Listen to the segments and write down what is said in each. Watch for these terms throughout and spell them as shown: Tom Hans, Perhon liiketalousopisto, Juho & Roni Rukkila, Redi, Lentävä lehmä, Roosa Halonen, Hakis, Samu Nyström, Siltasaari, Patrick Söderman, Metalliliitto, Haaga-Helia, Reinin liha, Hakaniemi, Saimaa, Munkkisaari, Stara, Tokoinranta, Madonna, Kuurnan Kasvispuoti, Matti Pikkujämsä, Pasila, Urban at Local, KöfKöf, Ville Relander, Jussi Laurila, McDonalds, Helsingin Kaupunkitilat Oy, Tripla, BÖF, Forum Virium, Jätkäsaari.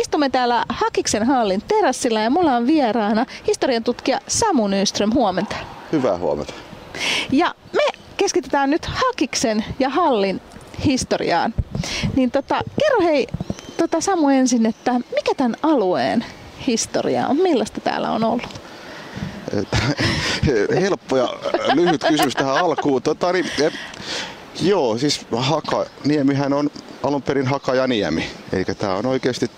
Istumme täällä Hakiksen hallin terassilla ja mulla on vieraana historiantutkija Samu Nyström. Huomenta. Hyvää huomenta. Ja me keskitytään nyt Hakiksen ja hallin historiaan. Niin kerro hei Samu ensin, että mikä tämän alueen historia on? Millaista täällä on ollut? Helppo ja lyhyt kysymys tähän alkuun. Siis Hakaniemihän on alun perin Hakajaniemi. Eli tää on oikeesti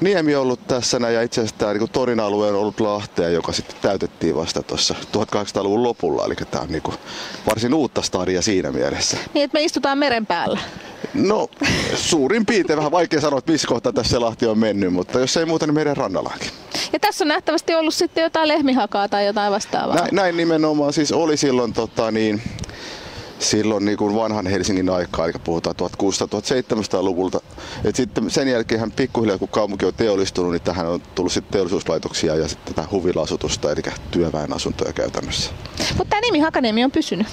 niemi ollut tässä ja itse asiassa tää niinku torin alue on ollut Lahtea, joka sitten täytettiin vasta tuossa 1800-luvun lopulla. Eli tää on niinku varsin uutta stadia siinä mielessä. Niin, että me istutaan meren päällä. No, suurin piirtein. Vähän vaikea sanoa, että missä kohtaa tässä Lahti on mennyt, mutta jos ei muuta, niin meidän rannallaankin. Ja tässä on nähtävästi ollut sitten jotain lehmihakaa tai jotain vastaavaa. Näin nimenomaan siis oli silloin, silloin niin kuin vanhan Helsingin aikaa, eli puhutaan 1600-1700-luvulta. Et sitten sen jälkeen pikkuhiljaa, kun kaupunki on teollistunut, niin tähän on tullut sitten teollisuuslaitoksia ja sitten tätä huvila-asutusta, eli työväenasuntoja käytännössä. Mutta tämä nimi Hakaniemi on pysynyt?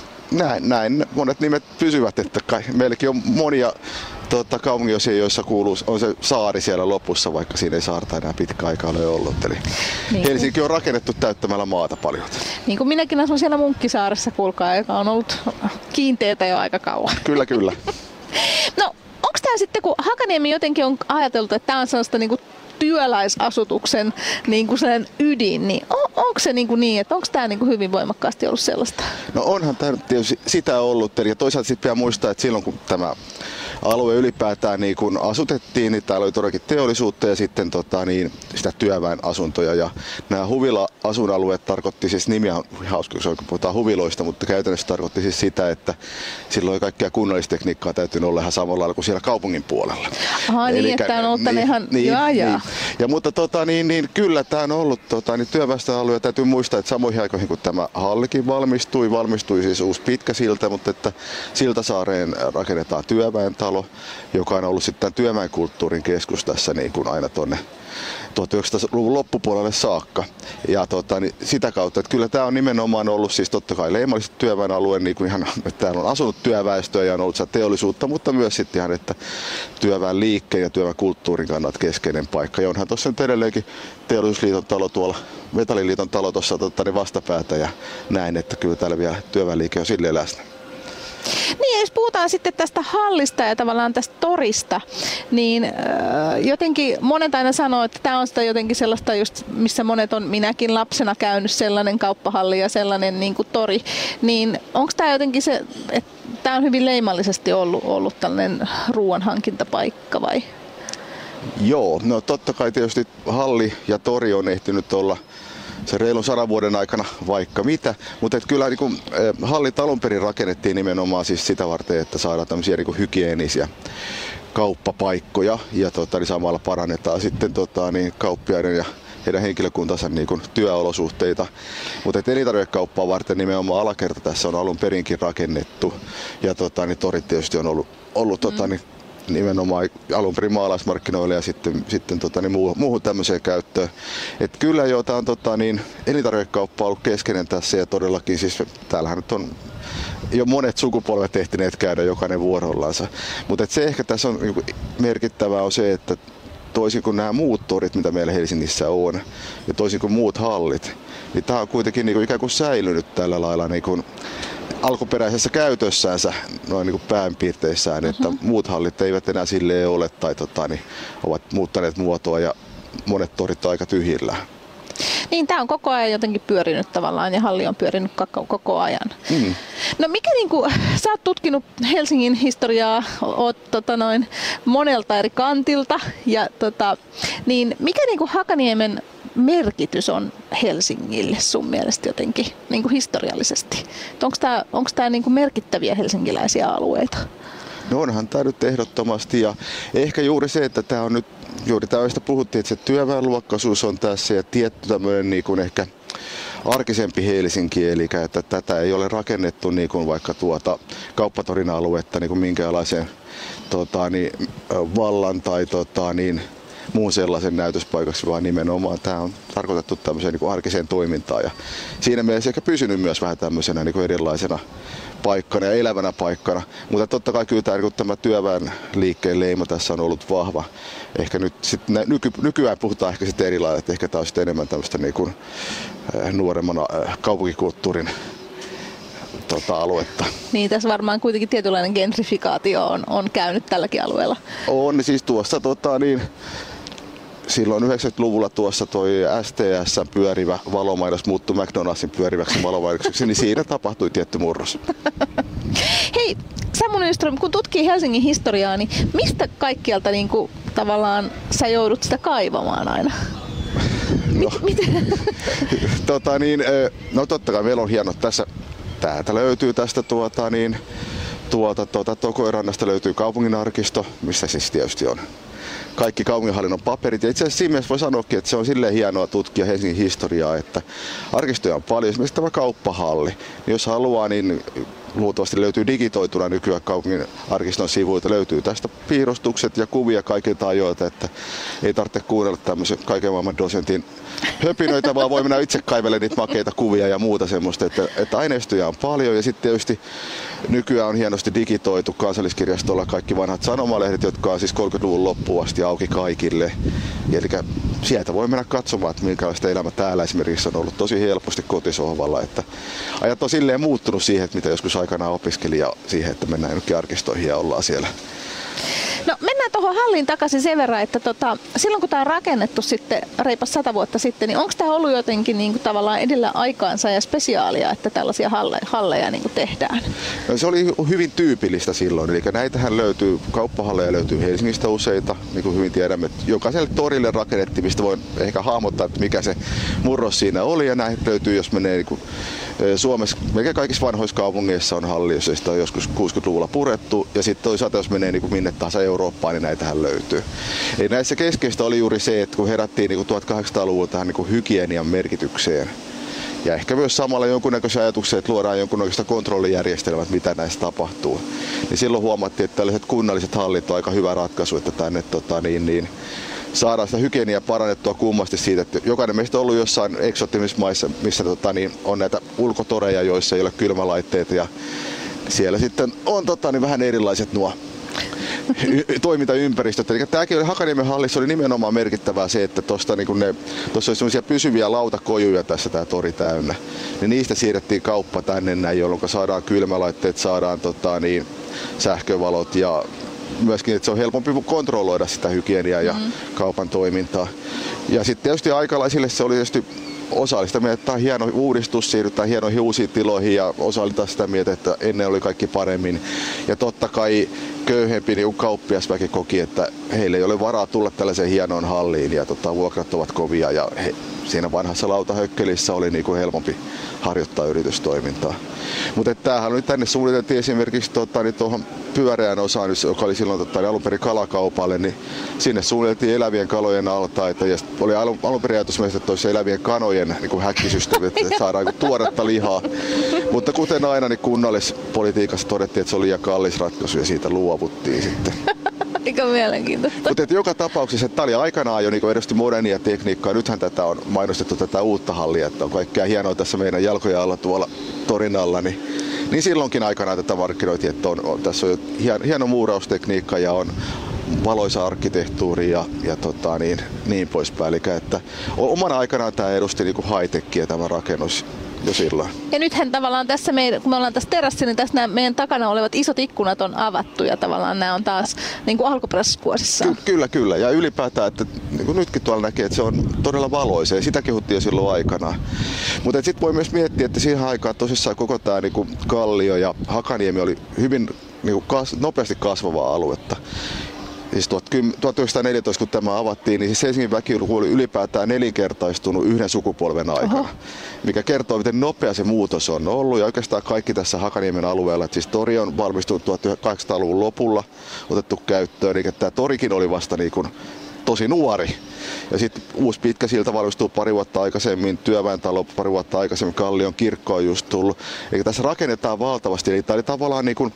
Näin. Monet nimet pysyvät. Että meilläkin on monia kaupunginosia, joissa kuuluu, on se saari siellä lopussa, vaikka siinä ei saarta enää pitkä aikaa ole ollut. Eli niin. Helsinki on rakennettu täyttämällä maata paljon. Niin kuin minäkin asun siellä Munkkisaaressa, kuulkaa, joka on ollut kiinteetä jo aika kauan. Kyllä. No, onko tämä sitten, kun Hakaniemi jotenkin on ajateltu, että tämä on sellaista niinku työläisasutuksen niinku sen ydin, niin onko se niin, että onko tämä hyvin voimakkaasti ollut sellaista? No onhan tämä tietysti sitä ollut. Ja toisaalta sitten pitää muistaa, että silloin kun tämä alue ylipäätään niin kun asutettiin, niin täällä oli todellakin teollisuutta ja sitten sitä työväen asuntoja. Ja nämä huvila-asuinalueet tarkoitti siis nimiä, on hauska, kun puhutaan huviloista, mutta käytännössä tarkoitti siis sitä, että silloin kaikkea kunnallistekniikkaa täytyy olla ihan samalla lailla kuin siellä kaupungin puolella. Aha, niin, että on ollut ihan jaa. Ja, mutta kyllä tämä on ollut työväestöalue. Täytyy muistaa, että samoihin aikoihin kun tämä hallikin valmistui siis uusi pitkä silta, mutta että Siltasaareen rakennetaan työväentalo, joka on ollut sitten työväenkulttuurin keskus tässä niin kuin aina tuonne 1900-luvun loppupuolelle saakka. Ja sitä kautta, että kyllä tämä on nimenomaan ollut siis totta kai leimallisesti työväenalue, niin kuin ihan, että täällä on asunut työväestöä ja on ollut teollisuutta, mutta myös sitten ihan, että työväen liikkeen ja työväen kulttuurin kannalta keskeinen paikka. Ja onhan tuossa nyt edelleenkin Teollisuusliiton talo tuolla, Metalliliiton talo tuossa vastapäätä ja näin, että kyllä täällä vielä työväenliike on silleen läsnä. Niin, jos puhutaan sitten tästä hallista ja tavallaan tästä torista, niin jotenkin monet aina sanoo, että tämä on sitä jotenkin sellaista, just, missä monet on minäkin lapsena käynyt, sellainen kauppahalli ja sellainen tori, niin onko tämä jotenkin se, että tämä on hyvin leimallisesti ollut tällainen ruoan hankintapaikka vai? Joo, no totta kai tietysti halli ja tori on ehtinyt olla se reilun 100 vuoden aikana vaikka mitä, mutta kyllä hallit alun perin rakennettiin nimenomaan siis sitä varten, että saadaan tämmöisiä hygieenisiä kauppapaikkoja ja niin samalla parannetaan sitten kauppiaiden ja heidän henkilökuntansa työolosuhteita. Mutta elintarvikekauppaa varten nimenomaan alakerta tässä on alun perinkin rakennettu ja torit tietysti on ollut nimenomaan alun perin maalaismarkkinoille ja sitten muuhun tämmöiseen käyttöön. Et kyllä joo, tää on elintarvikekauppa on ollut keskeinen tässä ja todellakin siis täällähän nyt on jo monet sukupolvet ehtineet käydä jokainen vuorollansa. Mutta se ehkä tässä on merkittävää on se, että toisin kuin nämä muut torit, mitä meillä Helsingissä on, ja toisin kuin muut hallit, niin tämä on kuitenkin ikään kuin säilynyt tällä lailla alkuperäisessä käytössänsä noin pääpiirteissään, että muut hallit eivät enää silleen ole tai ovat muuttaneet muotoa ja monet torit aika tyhjillään. Niin, tämä on koko ajan jotenkin pyörinyt tavallaan ja halli on pyörinyt koko ajan. Mm. No mikä sä oot tutkinut Helsingin historiaa, oot monelta eri kantilta ja niin mikä Hakaniemen merkitys on Helsingille sun mielestä jotenkin historiallisesti? Onko tää merkittäviä helsinkiläisiä alueita? No onhan tämä nyt ehdottomasti ja ehkä juuri se, että tämä on nyt juuri tästä puhuttiin, että se työväenluokkaisuus on tässä ja tietty tämmöinen ehkä arkisempi Helsinki, eli että tätä ei ole rakennettu vaikka kauppatorin aluetta minkäänlaiseen vallan tai muun sellaisen näytöspaikaksi, vaan nimenomaan tämä on tarkoitettu tämmöiseen niin arkiseen toimintaan. Ja siinä mielessä ehkä pysynyt myös vähän tämmöisenä niin erilaisena paikkana ja elävänä paikkana. Mutta totta kai kyllä tämä työväen liikkeen leima tässä on ollut vahva. Ehkä nyt sit, nykyään puhutaan ehkä sitten erilainen, että ehkä tämä on sitten enemmän tämmöistä niin kuin nuoremmana kaupunkikulttuurin aluetta. Niin, tässä varmaan kuitenkin tietynlainen gentrifikaatio on käynyt tälläkin alueella. On, siis tuossa silloin 90-luvulla tuossa toi STS:n pyörivä valomainos muuttui McDonaldsin pyöriväksi valomainokseksi, niin siinä tapahtui tietty murros. Hei, Samu Nyström, kun tutkii Helsingin historiaa, niin mistä kaikkialta niin kuin, tavallaan sä joudut sitä kaivamaan aina? No, no totta kai meillä on hienot tässä. Täältä löytyy tästä Tokoinrannasta löytyy kaupunginarkisto, missä siis tietysti on kaikki kaupunginhallinnon paperit. Ja itse asiassa siinä mielessä voi sanoakin, että se on silleen hienoa tutkia Helsingin historiaa, että arkistoja on paljon. Esimerkiksi tämä kauppahalli, niin jos haluaa, niin luultavasti löytyy digitoituna nykyään kaupungin arkiston sivuilta. Löytyy tästä piirustukset ja kuvia kaikilta ajoilta, että ei tarvitse kuunnella tämmöisen kaiken maailman dosentin höpinöitä, vaan voi mennä itse kaivelemaan niitä makeita kuvia ja muuta semmoista, että aineistoja on paljon. Ja sitten tietysti nykyään on hienosti digitoitu Kansalliskirjastolla kaikki vanhat sanomalehdet, jotka on siis 30-luvun loppuun asti auki kaikille. Eli sieltä voi mennä katsomaan, että minkälaista elämä täällä esimerkiksi on ollut tosi helposti kotisohvalla. Että ajat on silleen muuttunut siihen, että mitä joskus aikanaan opiskelija siihen, että mennään jonnekin arkistoihin ja ollaan siellä. No mennään tuohon hallin takaisin sen verran, että silloin kun tämä on rakennettu sitten reipas 100 vuotta sitten, niin onko tämä ollut jotenkin niin kuin, tavallaan edellä aikaansa ja spesiaalia, että tällaisia halleja niin kuin tehdään? No, se oli hyvin tyypillistä silloin, eli näitähän löytyy, kauppahalleja löytyy Helsingistä useita, niin kuin hyvin tiedämme, jokaiselle torille rakennettiin, mistä voi ehkä hahmottaa, että mikä se murros siinä oli, ja näitä löytyy, jos menee niin kuin, Suomessa, melkein kaikissa vanhoissa kaupungeissa on halli, jos sitä on joskus 60-luvulla purettu, ja sitten toisaalta jos menee niin kuin minne tahansa Eurooppaan, niin näitähän löytyy. Eli näissä keskeistä oli juuri se, että kun herättiin niin kuin 1800-luvulla tähän niin kuin hygienian merkitykseen, ja ehkä myös samalla jonkunnäköisiä ajatuksia, että luodaan jonkunnäköistä kontrollijärjestelmää, mitä näistä tapahtuu. Niin silloin huomattiin, että tällaiset kunnalliset hallit on aika hyvä ratkaisu, että tänne saadaan sitä hygieniaa parannettua kummasti siitä, että jokainen meistä on ollut jossain eksoottisissa maissa, missä on näitä ulkotoreja, joissa ei ole kylmälaitteita, ja siellä sitten on vähän erilaiset nuo toimintaympäristöt. Eli tämäkin oli Hakaniemen hallissa, oli nimenomaan merkittävää se, että tuossa oli sellaisia pysyviä lautakojuja tässä tämä tori täynnä. Niin niistä siirrettiin kauppa tänne näin, jolloin saadaan kylmälaitteet, saadaan sähkövalot ja myöskin, että se on helpompi kontrolloida sitä hygieniaa ja kaupan toimintaa. Ja sitten tietysti aikalaisille se oli tietysti osallista mieltä, että tämä on hieno uudistus, siirrytään hienoihin uusiin tiloihin ja osallitaan sitä mieltä, että ennen oli kaikki paremmin. Ja totta kai köyhempi niin kauppiasväki koki, että heillä ei ole varaa tulla tällaiseen hienoon halliin ja vuokrat ovat kovia ja siinä vanhassa lautahökkelissä oli niin kuin helpompi harjoittaa yritystoimintaa. Mutta tämähän oli tänne suunniteltiin esimerkiksi tuohon pyöreän osaan, joka oli silloin alun perin kalakaupalle, niin sinne suunniteltiin elävien kalojen altaita ja oli alun perin ajatus myös, että olisi elävien kanojen niin häkkisysteemi, että saadaan niin tuoretta lihaa. Mutta kuten aina, niin kunnallispolitiikassa todettiin, että se oli liian kallis ratkaisu ja siitä luovuttiin sitten. Aika mielenkiintoista. Mutta joka tapauksessa, että tämä oli aikanaan jo niin edusti modernia tekniikkaa. Nythän tätä on mainostettu tätä uutta hallia, että on kaikkea hienoa tässä meidän jalkoja alla tuolla torin alla. Niin silloinkin aikanaan tätä markkinoitiin, että tässä on hieno muuraustekniikka ja on valoisa arkkitehtuuri ja niin poispäin. Eli että omana aikanaan tämä edusti niin high-techia tämä rakennus. Ja nythän tavallaan tässä, kun me ollaan tässä terassa, niin tässä meidän takana olevat isot ikkunat on avattu ja tavallaan nämä on taas niin kuin alkuperäiskuosissaan. Kyllä. Ja ylipäätään, että niin kuin nytkin tuolla näkee, että se on todella valoisa ja sitä kehuttiin jo silloin aikanaan. Mutta sitten voi myös miettiä, että siihen aikaan tosissaan koko tämä niin kuin Kallio ja Hakaniemi oli hyvin niin kuin nopeasti kasvavaa aluetta. Siis 1914, kun tämä avattiin, niin siis Helsingin väkiluku oli ylipäätään 4-kertaistunut yhden sukupolven aikana, mikä kertoo, miten nopea se muutos on ollut. Ja oikeastaan kaikki tässä Hakaniemen alueella. Siis tori on valmistunut 1800-luvun lopulla, otettu käyttöön, eli tämä torikin oli vasta niin kuin tosi nuori. Ja sitten uusi pitkä silta valmistuu pari vuotta aikaisemmin, Työväentalo pari vuotta aikaisemmin, Kallion kirkko on just tullut. Eli tässä rakennetaan valtavasti, eli tämä oli tavallaan niin kuin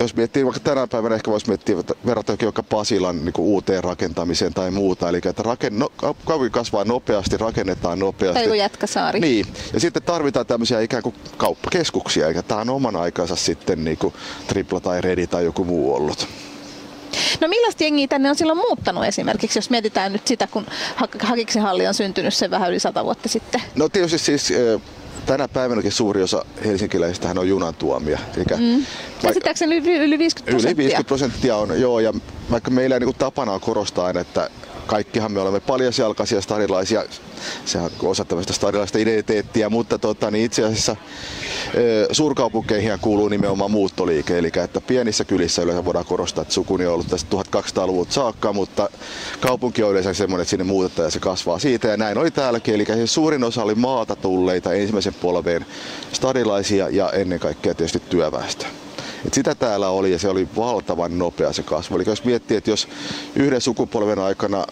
jos miettii vaikka tänä päivänä, ehkä voisi miettiä verrata jokin Pasilan niin uuteen rakentamiseen tai muuta. Eli että kaupunki kasvaa nopeasti, rakennetaan nopeasti. Tai Jätkäsaari. Niin. Ja sitten tarvitaan tämmöisiä ikään kuin kauppakeskuksia. Eli tämä on oman aikansa sitten niin kuin Tripla tai Redi tai joku muu ollut. No millaista jengiä tänne on silloin muuttanut esimerkiksi, jos mietitään nyt sitä, kun Hakiksen halli on syntynyt sen vähän yli 100 vuotta sitten? No tietysti siis tänä päivänäkin suuri osa helsinkiläisistähän on junantuomia. Käsittääkseni yli 50%? Yli 50% on, joo. Ja vaikka meillä ei niin kuin tapana on korostaa, että kaikkihan me olemme paljasjalkaisia stadilaisia, sehän on osa tämmöistä stadilaista identiteettiä, mutta niin itse asiassa suurkaupunkeihin kuuluu nimenomaan muuttoliike, eli että pienissä kylissä yleensä voidaan korostaa, että sukuni on ollut tästä 1200-luvulta saakka, mutta kaupunki on yleensä semmoinen, että sinne muutetaan ja se kasvaa siitä, ja näin oli täälläkin, eli suurin osa oli maata tulleita ensimmäisen polveen stadilaisia ja ennen kaikkea tietysti työväestö. Et sitä täällä oli ja se oli valtavan nopea se kasvu. Eli jos miettii, että jos yhden sukupolven aikana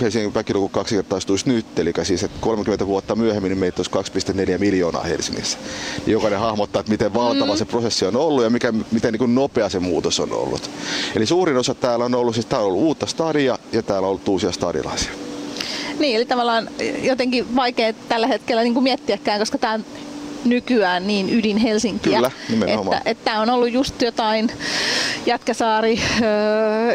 Helsingin väkiluku kaksinkertaistuisi nyt, eli siis 30 vuotta myöhemmin niin meitä olisi 2,4 miljoonaa Helsingissä. Jokainen hahmottaa, että miten valtava se prosessi on ollut ja miten niin kuin nopea se muutos on ollut. Eli suurin osa täällä on ollut, siis täällä on ollut uutta stadia ja täällä on ollut uusia stadilaisia. Niin, eli tavallaan jotenkin vaikea tällä hetkellä niin kuin miettiäkään, koska tämä on nykyään niin ydin Helsinkiä. Kyllä, nimenomaan. Että tämä on ollut just jotain Jätkäsaari,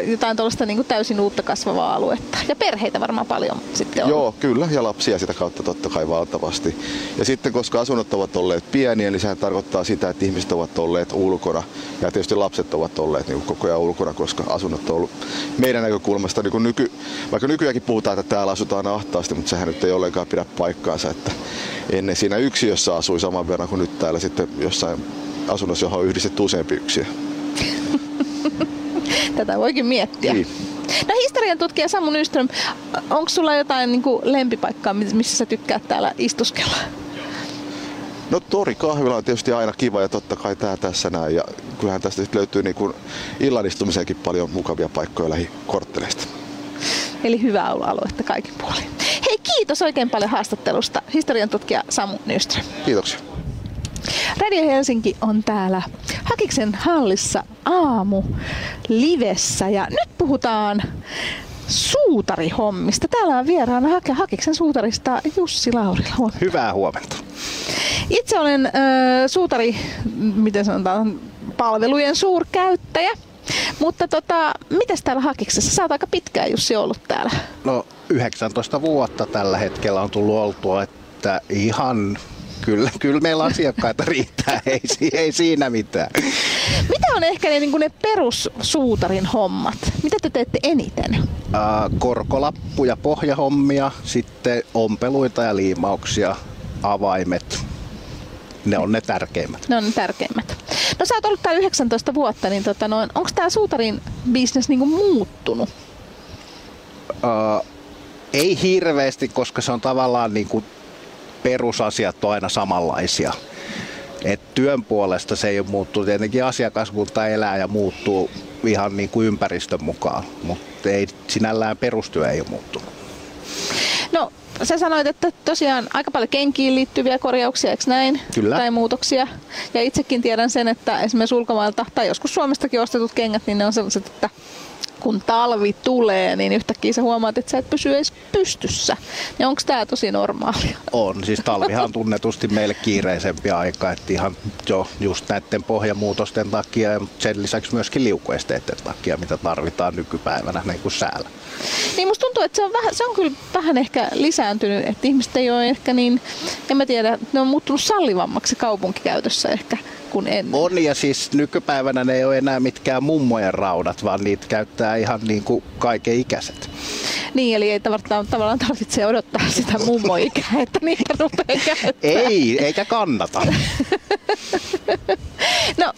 jotain tuollaista niin kuin täysin uutta kasvavaa aluetta. Ja perheitä varmaan paljon sitten on. Joo, kyllä. Ja lapsia sitä kautta totta kai valtavasti. Ja sitten koska asunnot ovat olleet pieniä, niin sehän tarkoittaa sitä, että ihmiset ovat olleet ulkona. Ja tietysti lapset ovat olleet niin kuin koko ajan ulkona, koska asunnot on ollut meidän näkökulmasta. Niin kuin vaikka nykyäänkin puhutaan, että täällä asutaan ahtaasti, mutta sehän nyt ei ollenkaan pidä paikkaansa. Että ennen siinä yksiössä asui saman verran kuin nyt täällä sitten jossain asunnossa, johon on yhdistetty useampi yksiö. Tätä voikin miettiä. Niin. No historian tutkija Samu Nyström, onko sulla jotain niin kuin lempipaikkaa, missä sä tykkäät täällä istuskella? No torikahvila on tietysti aina kiva ja totta kai tää tässä näin. Ja kyllähän tästä löytyy niin kuin illanistumiseenkin paljon mukavia paikkoja lähikortteleista. Eli hyvää aluetta kaikin puolin. Hei, kiitos oikein paljon haastattelusta, historian tutkija Samu Nyström. Kiitoksia. Radio Helsinki on täällä Hakiksen hallissa aamu livessä ja nyt puhutaan suutarihommista. Täällä on vieraana Hakiksen suutarista Jussi Laurila. Huomenta. Hyvää huomenta. Itse olen suutari, miten sanotaan, palvelujen suurkäyttäjä. Mutta mitäs täällä Hakiksessa? Sä oot aika pitkään Jussi ollut täällä. No 19 vuotta tällä hetkellä on tullut oltua, että ihan kyllä meillä asiakkaita riittää, ei siinä mitään. Mitä on ehkä ne perussuutarin hommat? Mitä te teette eniten? Korkolappuja, pohjahommia, sitten ompeluita ja liimauksia, avaimet. Ne on ne tärkeimmät. No sä oot ollut täällä 19 vuotta, niin onko tää suutarin bisnes niinku muuttunut? Ei hirveästi, koska se on tavallaan niinku perusasiat on aina samanlaisia. Et työn puolesta se ei ole muuttunut. Tietenkin asiakaskunta elää ja muuttuu ihan niinku ympäristön mukaan, mutta ei sinällään perustyö ei ole muuttunut. No, sä sanoit, että tosiaan aika paljon kenkiin liittyviä korjauksia, eikö näin? Kyllä. Tai muutoksia. Ja itsekin tiedän sen, että esimerkiksi ulkomailta tai joskus Suomestakin ostetut kengät, niin ne on sellaiset, että kun talvi tulee, niin yhtäkkiä sä huomaat, että sä et pysy edes pystyssä. Ja onko tää tosi normaalia? On, siis talvihan on tunnetusti meille kiireisempi aika, että ihan jo just näiden pohjamuutosten takia ja sen lisäksi myöskin liukuesteiden takia, mitä tarvitaan nykypäivänä niin kuin säällä. Niin musta tuntuu, että se on kyllä vähän ehkä lisääntynyt, että ihmiset ei ole ehkä niin, en mä tiedä, ne on muuttunut sallivammaksi kaupunkikäytössä ehkä. On ja siis nykypäivänä ne ei ole enää mitkään mummojen raudat, vaan niitä käyttää ihan niin kuin kaikenikäiset. Niin, eli ei tavallaan tarvitse odottaa sitä mummoikää, että niitä rupeaa käyttämään. Ei, eikä kannata. No,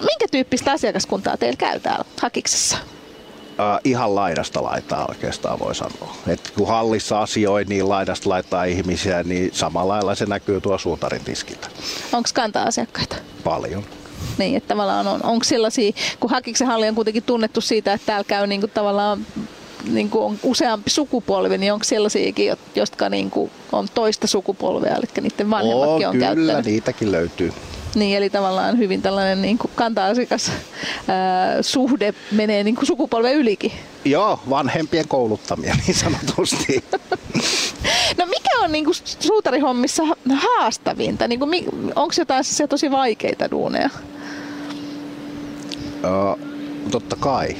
minkä tyyppistä asiakaskuntaa teillä käy täällä Hakiksessa? Ihan laidasta laitaa oikeastaan voi sanoa. Et kun hallissa asioi, niin laidasta laitaa ihmisiä, niin samalla lailla se näkyy tuo suutarin tiskillä. Onko kanta-asiakkaita? Paljon. Niin, että tavallaan onko sellaisia, kun Hakiksen halli on kuitenkin tunnettu siitä, että täällä käy niinku tavallaan niinku on useampi sukupolvi, niin onko sellaisiakin, jotka niinku on toista sukupolvea, eli niiden vanhemmatkin on käyttänyt? Kyllä, niitäkin löytyy. Niin, eli tavallaan hyvin tällainen niin kuin kanta-asiakas suhde menee niin kuin sukupolven ylikin. Joo, vanhempien kouluttamia niin sanotusti. No mikä on niin kuin suutarihommissa haastavinta? Niin kuin, onko jotain siis tosi vaikeita duuneja? Totta kai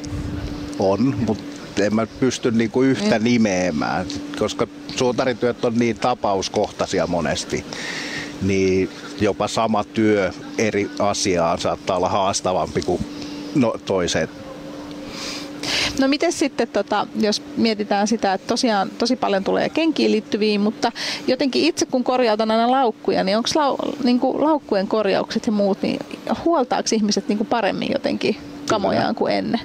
on, mutta en mä pysty niin kuin yhtä nimeämään, koska suutarityöt on niin tapauskohtaisia monesti. Niin jopa sama työ eri asiaan saattaa olla haastavampi kuin toiset. No miten sitten, jos mietitään sitä, että tosiaan tosi paljon tulee kenkiin liittyviin, mutta jotenkin itse kun korjautan aina laukkuja, niin onko laukkujen korjaukset ja muut, niin huoltaako ihmiset niin kuin paremmin jotenkin kamojaan kuin ennen?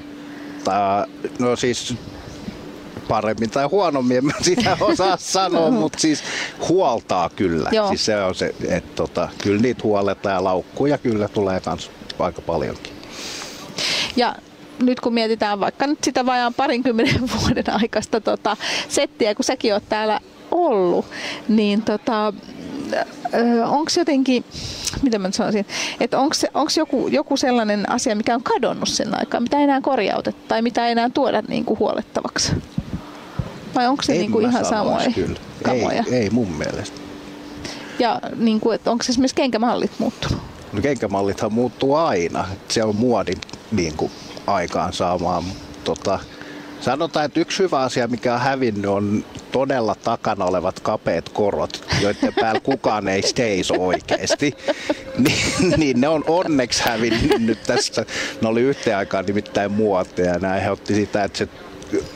No siis paremmin tai huonommin, en mä sitä osaa sanoa, mutta siis huoltaa kyllä. Siis se on se, että kyllä niitä huoletaan ja laukkuja kyllä tulee kans aika paljonkin. Ja nyt kun mietitään vaikka nyt sitä vajaan 20 vuoden aikaista settiä, kun säkin oot täällä ollut, niin onko jotenkin, mitä mä nyt sanoisin, että onko joku sellainen asia, mikä on kadonnut sen aikaan, mitä ei enää korjauteta tai mitä ei enää tuoda niinku huolettavaksi? Vai onko se niinku ihan samoja kamoja? Ei mun mielestä. Ja niinku, onko se esimerkiksi kenkämallit muuttunut? No kenkämallithan muuttuu aina. Se on muodin niinku aikaansaamaan. Sanotaan, että yksi hyvä asia, mikä on hävinnyt, on todella takana olevat kapeat korot, joiden päällä kukaan ei seiso oikeasti. Niin ne on onneksi hävinnyt nyt tässä. Ne oli yhteen aikaan nimittäin muoteja ja ne aiheutti sitä, että se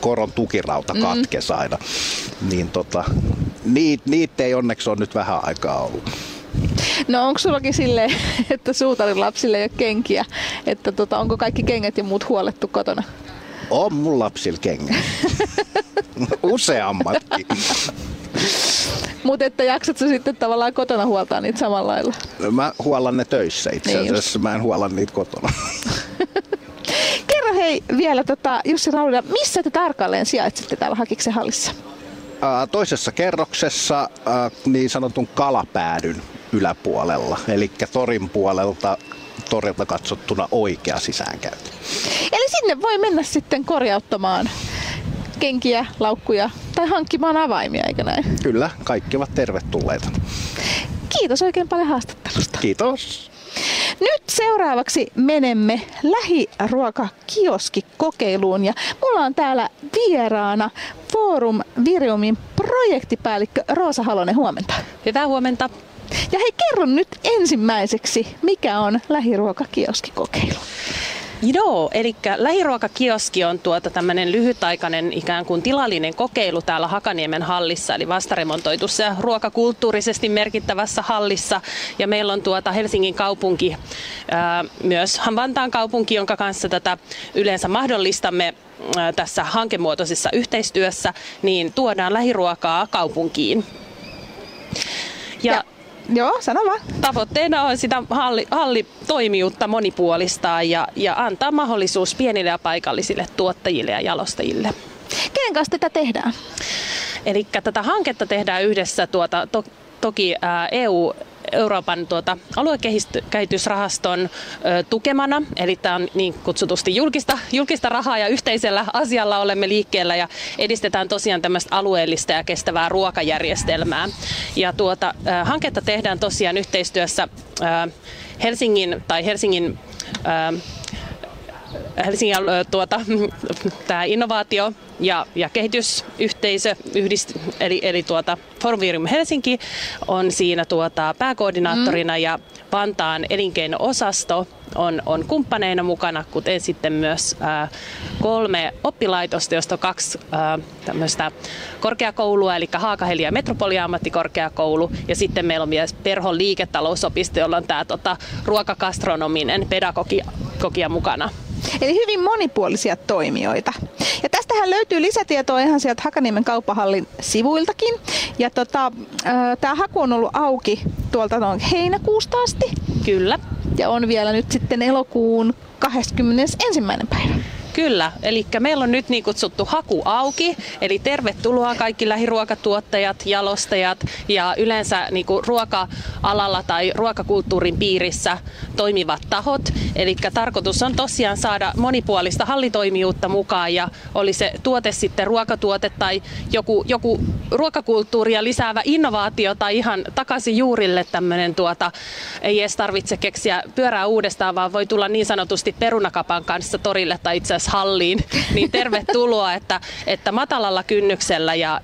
koron tukirauta katkesi aina. Niin niitä ei onneksi ole nyt vähän aikaa ollut. No onko sullakin silleen, että suutarin lapsille ei ole kenkiä? Että onko kaikki kengät ja muut huolettu kotona? On mun lapsilla kengät. Useammatkin. Mutta että jaksatko sitten tavallaan kotona huoltaa niitä samalla lailla? No, mä huollan ne töissä itse asiassa. Mä en huolla niitä kotona. Kerro hei vielä Jussi Laurila, missä te tarkalleen sijaitsette täällä Hakiksen hallissa? Toisessa kerroksessa niin sanotun kalapäädyn yläpuolella, eli torin puolelta. Torilta katsottuna oikea sisäänkäynti. Eli sinne voi mennä sitten korjauttamaan kenkiä, laukkuja tai hankkimaan avaimia, eikö näin? Kyllä, kaikki ovat tervetulleita. Kiitos oikein paljon haastattelusta. Kiitos. Nyt seuraavaksi menemme lähiruokakioskikokeiluun ja mulla on täällä vieraana Forum Viriumin projektipäällikkö Roosa Halonen, huomenta. Hyvää huomenta. Ja hei, kerro nyt ensimmäiseksi, mikä on lähiruokakioskikokeilu? Joo, eli lähiruokakioski on tämmöinen lyhytaikainen ikään kuin tilallinen kokeilu täällä Hakaniemen hallissa, eli vastaremontoitussa ruokakulttuurisesti merkittävässä hallissa. Ja meillä on Helsingin kaupunki, myös Vantaan kaupunki, jonka kanssa tätä yleensä mahdollistamme tässä hankemuotoisessa yhteistyössä, niin tuodaan lähiruokaa kaupunkiin. Ja joo, sano vaan. Tavoitteena on sitä hallitoimijuutta monipuolistaa ja antaa mahdollisuus pienille ja paikallisille tuottajille ja jalostajille. Kenen kanssa tätä tehdään? Eli tätä hanketta tehdään yhdessä toki Euroopan aluekehitysrahaston tukemana, eli tämä on niin kutsutusti julkista rahaa ja yhteisellä asialla olemme liikkeellä ja edistetään tosiaan tämmöistä alueellista ja kestävää ruokajärjestelmää. Ja hanketta tehdään tosiaan yhteistyössä Helsingin tämä innovaatio ja kehitysyhteisö eli Forum Virium Helsinki on siinä pääkoordinaattorina ja Vantaan elinkeino-osasto on kumppaneina mukana, kuten sitten myös 3 oppilaitosta, josta 2 tämmöistä korkeakoulua, eli Haaga-Helia metropoliammattikorkeakoulu, ja sitten meillä on myös Perhon liiketalousopisto, jolla on tämä ruokakastronominen pedagogia mukana. Eli hyvin monipuolisia toimijoita. Ja tästähän löytyy lisätietoa ihan sieltä Hakaniemen kauppahallin sivuiltakin. Ja tämä haku on ollut auki tuolta heinäkuusta asti. Kyllä. Ja on vielä nyt sitten elokuun 21. päivä. Kyllä, eli meillä on nyt niin kutsuttu haku auki, eli tervetuloa kaikki lähiruokatuottajat, jalostajat ja yleensä niin kuin ruoka-alalla tai ruokakulttuurin piirissä toimivat tahot. Eli tarkoitus on tosiaan saada monipuolista hallitoimijuutta mukaan ja oli se tuote sitten ruokatuote tai joku ruokakulttuuria lisäävä innovaatio tai ihan takaisin juurille tämmöinen ei edes tarvitse keksiä pyörää uudestaan, vaan voi tulla niin sanotusti perunakapan kanssa torille tai itse asiassa halliin, niin tervetuloa, että matalalla kynnyksellä ja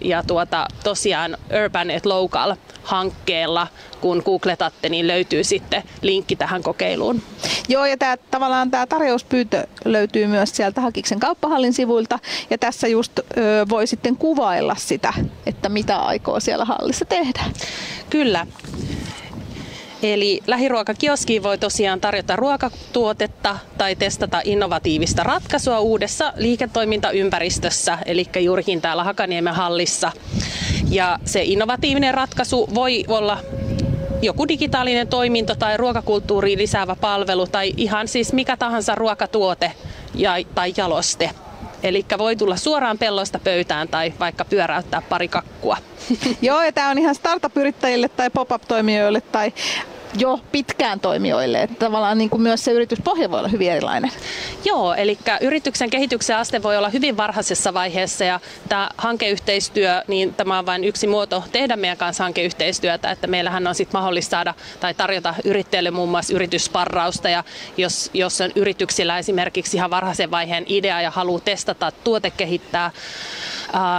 tosiaan Urban at Local -hankkeella, kun googletatte, niin löytyy sitten linkki tähän kokeiluun. Joo, ja tämä tarjouspyyntö löytyy myös sieltä Hakiksen kauppahallin sivuilta, ja tässä just voi sitten kuvailla sitä, että mitä aikoo siellä hallissa tehdä. Kyllä. Eli lähiruokakioskiin voi tosiaan tarjota ruokatuotetta tai testata innovatiivista ratkaisua uudessa liiketoimintaympäristössä, eli juurikin täällä Hakaniemen hallissa. Ja se innovatiivinen ratkaisu voi olla joku digitaalinen toiminto tai ruokakulttuuriin lisäävä palvelu tai ihan siis mikä tahansa ruokatuote tai jaloste. Eli voi tulla suoraan pelloista pöytään tai vaikka pyöräyttää pari kakkua. Joo, ja tämä on ihan startup-yrittäjille tai pop-up-toimijoille tai jo pitkään toimijoille, että tavallaan niin kuin myös se yrityspohja voi olla hyvin erilainen. Joo, eli yrityksen kehityksen aste voi olla hyvin varhaisessa vaiheessa ja tämä hankeyhteistyö, niin tämä on vain yksi muoto tehdä meidän kanssa hankeyhteistyötä, että meillähän on sitten mahdollista saada tai tarjota yrittäjille muun muassa yritysparrausta ja jos on yrityksillä esimerkiksi ihan varhaisen vaiheen idea ja haluaa testata, tuotekehittää,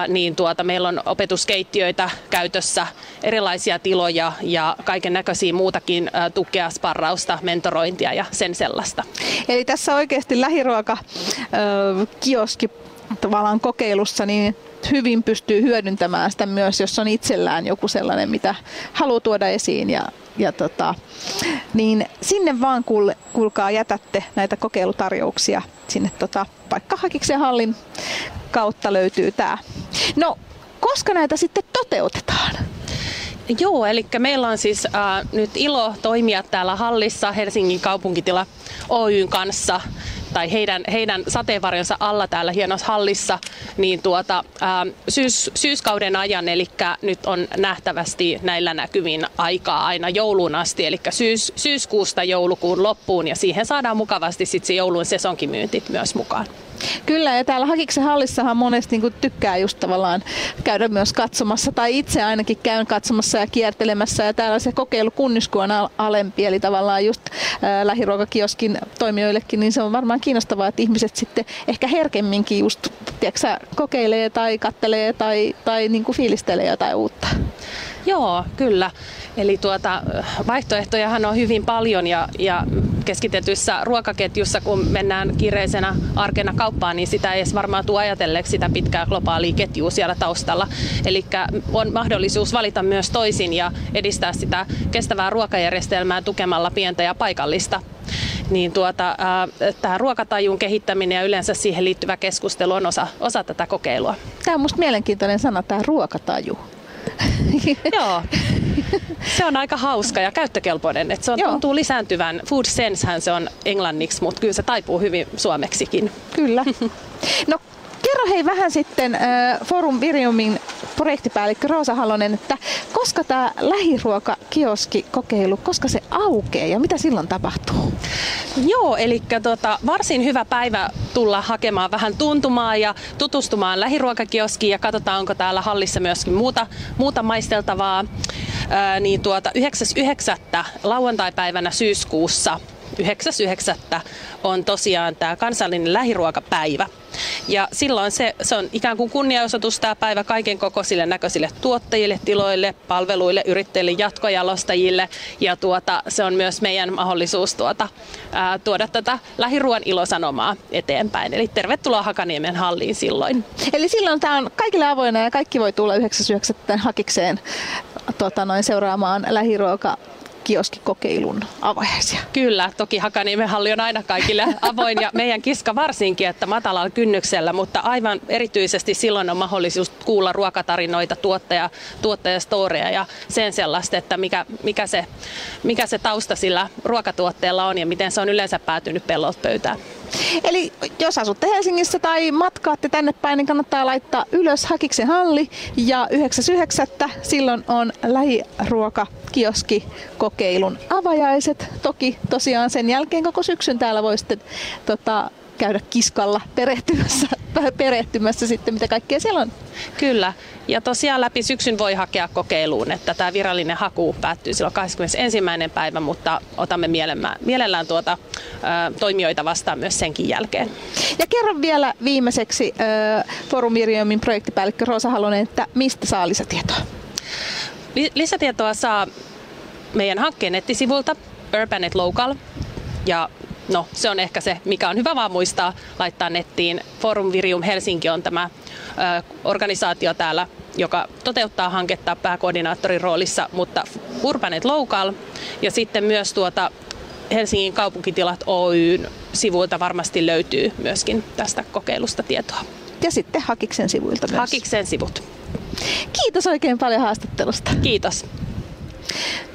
niin meillä on opetuskeittiöitä käytössä, erilaisia tiloja ja kaiken näköisiä muutakin tukea, sparrausta, mentorointia ja sen sellaista. Eli tässä oikeasti lähiruokakioski tavallaan kokeilussa niin hyvin pystyy hyödyntämään sitä myös, jos on itsellään joku sellainen, mitä haluaa tuoda esiin. Niin sinne vaan kuulkaa jätätte näitä kokeilutarjouksia sinne paikka Hakiksen hallin kautta löytyy tämä. No, koska näitä sitten toteutetaan? Joo, eli meillä on siis nyt ilo toimia täällä hallissa Helsingin Kaupunkitilat Oyn kanssa tai heidän sateenvarjonsa alla täällä hienossa hallissa niin syyskauden ajan, eli nyt on nähtävästi näillä näkymin aikaa aina jouluun asti, eli syyskuusta joulukuun loppuun ja siihen saadaan mukavasti sitten se joulun sesonkimyynti myös mukaan. Kyllä, ja täällä Hakiksen hallissahan monesti niin kun tykkää just tavallaan käydä myös katsomassa, tai itse ainakin käyn katsomassa ja kiertelemässä, ja täällä se kokeilukunnisku on alempi, eli tavallaan just lähiruokakioskin toimijoillekin, niin se on varmaan kiinnostavaa, että ihmiset sitten ehkä herkemminkin just kokeilee tai kattelee tai niin kun fiilistelee jotain uutta. Joo, kyllä. Eli vaihtoehtojahan on hyvin paljon ja keskitetyssä ruokaketjussa, kun mennään kiireisenä arkena kauppaan, niin sitä ei edes varmaan tule ajatelleeksi sitä pitkää globaalia ketjua siellä taustalla. Eli on mahdollisuus valita myös toisin ja edistää sitä kestävää ruokajärjestelmää tukemalla pientä ja paikallista. Niin tämä ruokatajun kehittäminen ja yleensä siihen liittyvä keskustelu on osa tätä kokeilua. Tämä on musta mielenkiintoinen sana, tämä ruokataju. Joo, se on aika hauska ja käyttökelpoinen. Et se tuntuu lisääntyvän. Food sensehän se on englanniksi, mutta kyllä se taipuu hyvin suomeksikin. Kyllä. No, kerro hei vähän sitten Forum Viriumin projektipäällikkö Roosa Halonen, että koska tämä lähiruokakioskikokeilu, koska se aukeaa ja mitä silloin tapahtuu? Joo, eli varsin hyvä päivä tulla hakemaan vähän tuntumaa ja tutustumaan lähiruokakioskiin ja katsotaan, onko täällä hallissa myöskin muuta maisteltavaa. 9.9. lauantaipäivänä syyskuussa 9.9. on tosiaan tämä kansallinen lähiruokapäivä. Ja silloin se on ikään kuin kunniaosoitus tämä päivä kaiken kokoisille näköisille tuottajille, tiloille, palveluille, yrittäjille, jatkojalostajille. Ja se on myös meidän mahdollisuus tuoda tätä lähiruoan ilosanomaa eteenpäin. Eli tervetuloa Hakaniemen halliin silloin. Eli silloin tämä on kaikille avoinna ja kaikki voi tulla 9.9. Hakikseen seuraamaan lähiruoka kioskikokeilun avajaisia. Kyllä, toki Hakaniemen halli on aina kaikille avoin ja meidän Kiska varsinkin, että matalalla kynnyksellä, mutta aivan erityisesti silloin on mahdollisuus kuulla ruokatarinoita, tuottajastoreja ja sen sellaista, että mikä se tausta sillä ruokatuotteella on ja miten se on yleensä päätynyt pellolta pöytään. Eli jos asutte Helsingissä tai matkaatte tänne päin, niin kannattaa laittaa ylös Hakiksen halli ja 9.9. silloin on lähiruokakioskikokeilun avajaiset. Toki tosiaan sen jälkeen koko syksyn täällä voi sitten käydä Kiskalla perehtymässä sitten, mitä kaikkea siellä on. Kyllä. Ja tosiaan läpi syksyn voi hakea kokeiluun, että tämä virallinen haku päättyy silloin 21. päivä, mutta otamme mielellään toimijoita vastaan myös senkin jälkeen. Ja kerron vielä viimeiseksi Forum Viriumin projektipäällikkö Roosa Halonen, että mistä saa lisätietoa? Lisätietoa saa meidän hankkeen nettisivulta Urban at Local ja no, se on ehkä se, mikä on hyvä vaan muistaa laittaa nettiin. Forum Virium Helsinki on tämä organisaatio täällä, joka toteuttaa hanketta pääkoordinaattorin roolissa, mutta Urban at Local ja sitten myös Helsingin Kaupunkitilat Oyn sivuilta varmasti löytyy myöskin tästä kokeilusta tietoa. Ja sitten Hakiksen sivuilta myös. Hakiksen sivut. Kiitos oikein paljon haastattelusta. Kiitos.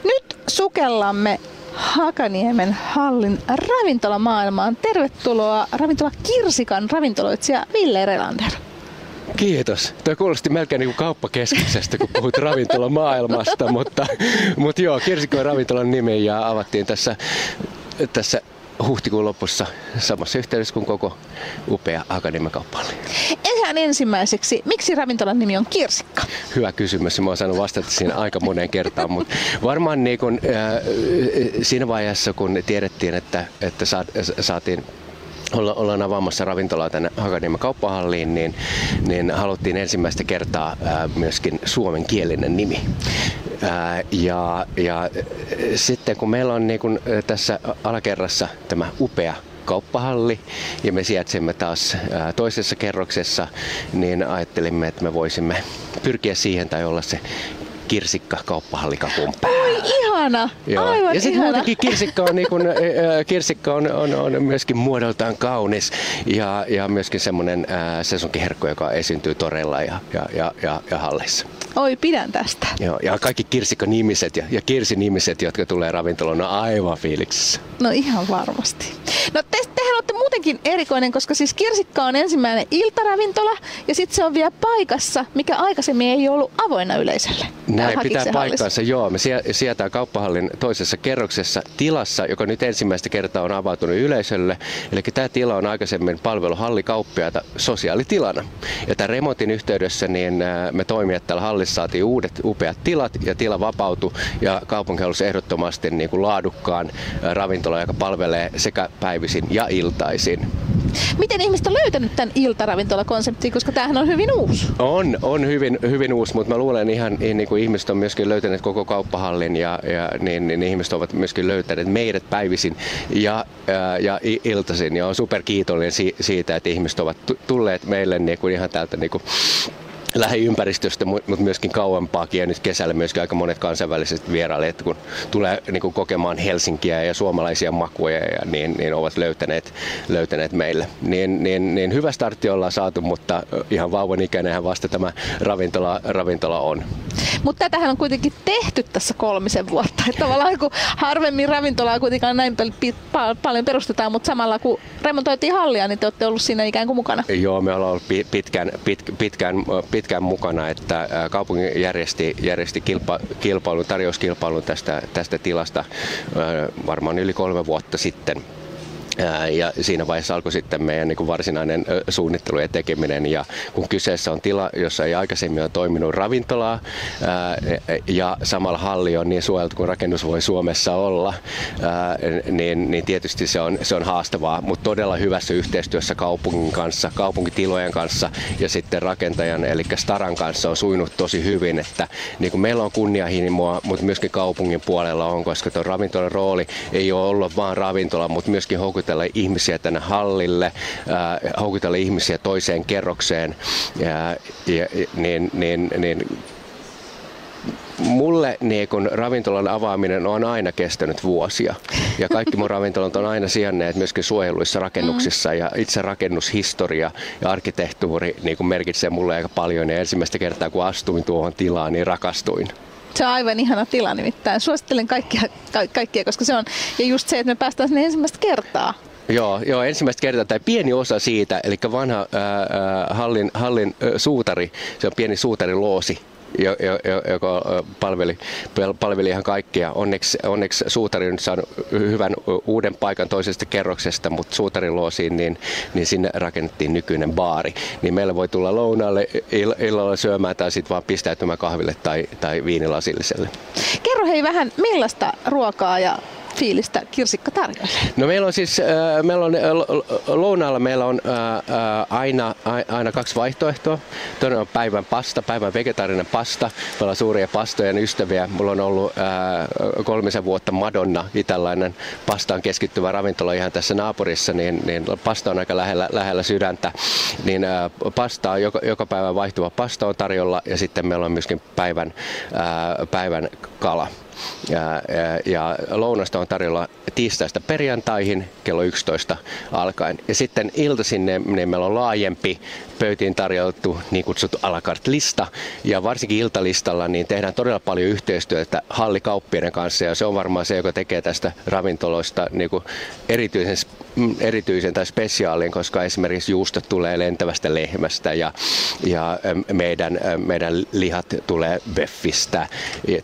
Nyt sukellamme Hakaniemen hallin ravintolamaailmaan. Tervetuloa ravintola Kirsikan ravintoloitsija Ville Relander. Kiitos. Tuo kuulosti melkein niin kuin kauppakeskuksestä, kun puhut ravintolamaailmasta, mutta joo, Kirsikka on ravintolan nimi ja avattiin tässä huhtikuun lopussa samassa yhteydessä kuin koko upea Hakaniemen kauppahalli. Ihan ensimmäiseksi, miksi ravintolan nimi on Kirsikka? Hyvä kysymys, mä oon saanut vastata siinä aika moneen kertaan, mutta varmaan niin kun, siinä vaiheessa kun tiedettiin, että saatiin ollaan avaamassa ravintolaa tänne Hakaniemen kauppahalliin, niin haluttiin ensimmäistä kertaa myöskin suomenkielinen nimi. Ja sitten kun meillä on niin kun tässä alakerrassa tämä upea kauppahalli ja me sijaitsemme taas toisessa kerroksessa, niin ajattelimme, että me voisimme pyrkiä siihen tai olla se Kirsikka kauppahallikapuun päällä. Oi ihana! Joo. Aivan ja sitten muutenkin Kirsikka on myöskin muodoltaan kaunis ja myöskin semmoinen sesonkiherkku, joka esiintyy torella ja halleissa. Oi, pidän tästä. Joo, ja kaikki Kirsikka-nimiset ja Kirsi-nimiset, jotka tulee ravintolaan, on aivan fiiliksissä. No ihan varmasti. No tehän olette muutenkin erikoinen, koska siis Kirsikka on ensimmäinen iltaravintola ja sitten se on vielä paikassa, mikä aikaisemmin ei ollut avoinna yleisölle. Näin pitää paikkaansa, joo. Me sijataan kauppahallin toisessa kerroksessa tilassa, joka nyt ensimmäistä kertaa on avautunut yleisölle. Eli tämä tila on aikaisemmin palvelu hallikauppiaita sosiaalitilana. Ja tämän remontin yhteydessä niin me toimijat täällä hallissa saatiin uudet upeat tilat ja tila vapautui. Ja kaupunki halusi ehdottomasti niin kuin laadukkaan ravintola, joka palvelee sekä päivisin ja iltaisin. Miten ihmiset on löytänyt tämän iltaravintolakonseptin, koska tämähän on hyvin uusi? On hyvin uusi, mutta mä luulen ihan niin kuin ihmiset on myöskin löytäneet koko kauppahallin ja ihmiset ovat myöskin löytäneet meidät päivisin ja iltaisin. Ja on superkiitollinen siitä, että ihmiset ovat tulleet meille niin kuin ihan täältä niin kuin lähiympäristöstä, mutta myöskin kauempaakin ja nyt kesällä myöskin aika monet kansainväliset vierailijat, kun tulee niin kokemaan Helsinkiä ja suomalaisia makuja, ja niin ovat löytäneet meille. Niin hyvä startti ollaan saatu, mutta ihan vauvan ikäinenhän vasta tämä ravintola on. Mutta tätähän on kuitenkin tehty tässä 3 vuotta. Että tavallaan kun harvemmin ravintolaa kuitenkaan näin paljon perustetaan, mutta samalla kun remontoitiin hallia, niin te olette olleet siinä ikään kuin mukana. Joo, me ollaan ollut pitkään mukana, että kaupunki järjesti tarjouskilpailun tästä tilasta varmaan yli 3 vuotta sitten. Ja siinä vaiheessa alkoi sitten meidän niin kuin varsinainen suunnittelu ja tekeminen. Ja kun kyseessä on tila, jossa ei aikaisemmin ole toiminut ravintolaa ja samalla halli on niin suojeltu kuin rakennus voi Suomessa olla, niin tietysti se on haastavaa, mutta todella hyvässä yhteistyössä kaupungin kanssa, kaupunkitilojen kanssa ja sitten rakentajan eli Staran kanssa on sujunut tosi hyvin. Että niin kuin meillä on kunnianhimoa, mutta myöskin kaupungin puolella on, koska tuo ravintolan rooli ei ole ollut vaan ravintola, mutta myöskin houkutella ihmisiä tänne hallille, houkutella ihmisiä toiseen kerrokseen, niin mulle niin kun ravintolan avaaminen on aina kestänyt vuosia. Ja kaikki mun ravintolat on aina sijanneet myöskin suojeluissa rakennuksissa. Ja itse rakennushistoria ja arkkitehtuuri niin kun merkitsee mulle aika paljon. Ja ensimmäistä kertaa kun astuin tuohon tilaan, niin rakastuin. Se on aivan ihana tila nimittäin. Suosittelen kaikkia, koska se on. Ja just se, että me päästään sinne ensimmäistä kertaa. Joo, ensimmäistä kertaa, tai pieni osa siitä, eli vanha hallin suutari, se on pieni suutariloosi, joka palveli ihan kaikkia. Onneksi suutari on saanut hyvän uuden paikan toisesta kerroksesta, mutta suutariloosiin niin sinne rakennettiin nykyinen baari. Niin meillä voi tulla lounaalle illalla syömään tai sitten vaan pistäytymään kahville tai viinilasilliselle. Kerro hei vähän, millaista ruokaa ja fiilistä Kirsikka tarjoilee? No meillä on siis lounaalla meillä on aina kaksi vaihtoehtoa. Toinen on päivän vegetaarinen pasta. Meillä on suuria pastojen ystäviä. Mulla on ollut 3 vuotta Madonna, italainen pastaan keskittyvä ravintola ihan tässä naapurissa, niin pasta on aika lähellä sydäntä. Niin pastaa, joka päivä vaihtuva pasta on tarjolla, ja sitten meillä on myöskin päivän kala. Ja lounasta on tarjolla tiistaista perjantaihin kello 11 alkaen. Ja sitten iltaisin niin meillä on laajempi pöytiin tarjottu niin kutsuttu à la carte -lista. Ja varsinkin iltalistalla niin tehdään todella paljon yhteistyötä hallikauppiaiden kanssa. Ja se on varmaan se, joka tekee tästä ravintoloista niin kuin erityisen tai spesiaalin, koska esimerkiksi juustot tulee Lentävästä Lehmästä ja meidän lihat tulee Veffistä,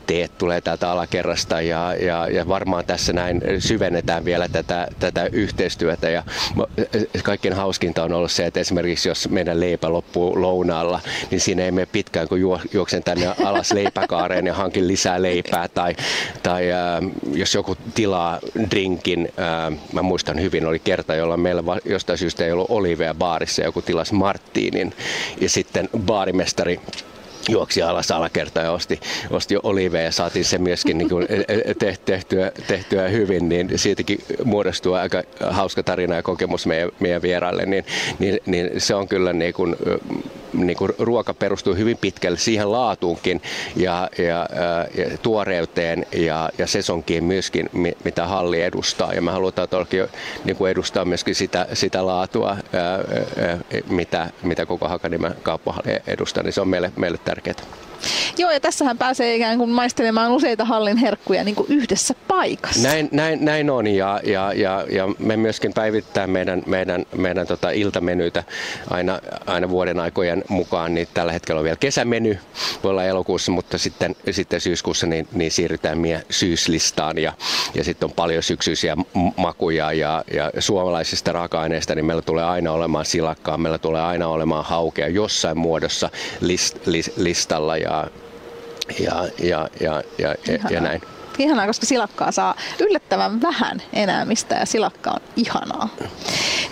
teet tulee täältä alakerrasta ja varmaan tässä näin syvennetään vielä tätä yhteistyötä. Ja kaikkein hauskinta on ollut se, että esimerkiksi jos meidän leipä loppuu lounaalla, niin siinä ei mene pitkään, kun juoksen tänne alas leipäkaareen ja hankin lisää leipää tai jos joku tilaa drinkin, mä muistan hyvin, oli kerta, jolloin meillä jostain syystä ei ollut olivea baarissa, joku tilasi marttiinin ja sitten baarimestari juoksi alas alakertaan ja osti olivea ja saatiin se myöskin niin kuin tehtyä hyvin, niin siitäkin muodostuu aika hauska tarina ja kokemus meidän vieraille, niin se on kyllä niin kuin ruoka perustuu hyvin pitkälle siihen laatuunkin ja tuoreuteen ja sesonkiin myöskin, mitä halli edustaa. Ja me halutaan toki niin kuin edustaa myöskin sitä laatua, mitä koko Hakaniemen kauppahalli edustaa, niin se on meille tärkeää. Joo, ja tässähän pääsee ikään kuin maistelemaan useita hallin herkkuja niin kuin yhdessä paikassa. Näin on, ja me myöskin päivitetään meidän iltamenytä aina vuoden aikojen mukaan. Niin tällä hetkellä on vielä kesämeny, voi olla elokuussa, mutta sitten syyskuussa niin siirrytään meidän syyslistaan. Ja sitten on paljon syksyisiä makuja ja suomalaisista raaka-aineista, niin meillä tulee aina olemaan silakkaa, meillä tulee aina olemaan haukea jossain muodossa listalla ja näin. Ihanaa, koska silakkaa saa yllättävän vähän enää mistä ja silakka on ihanaa.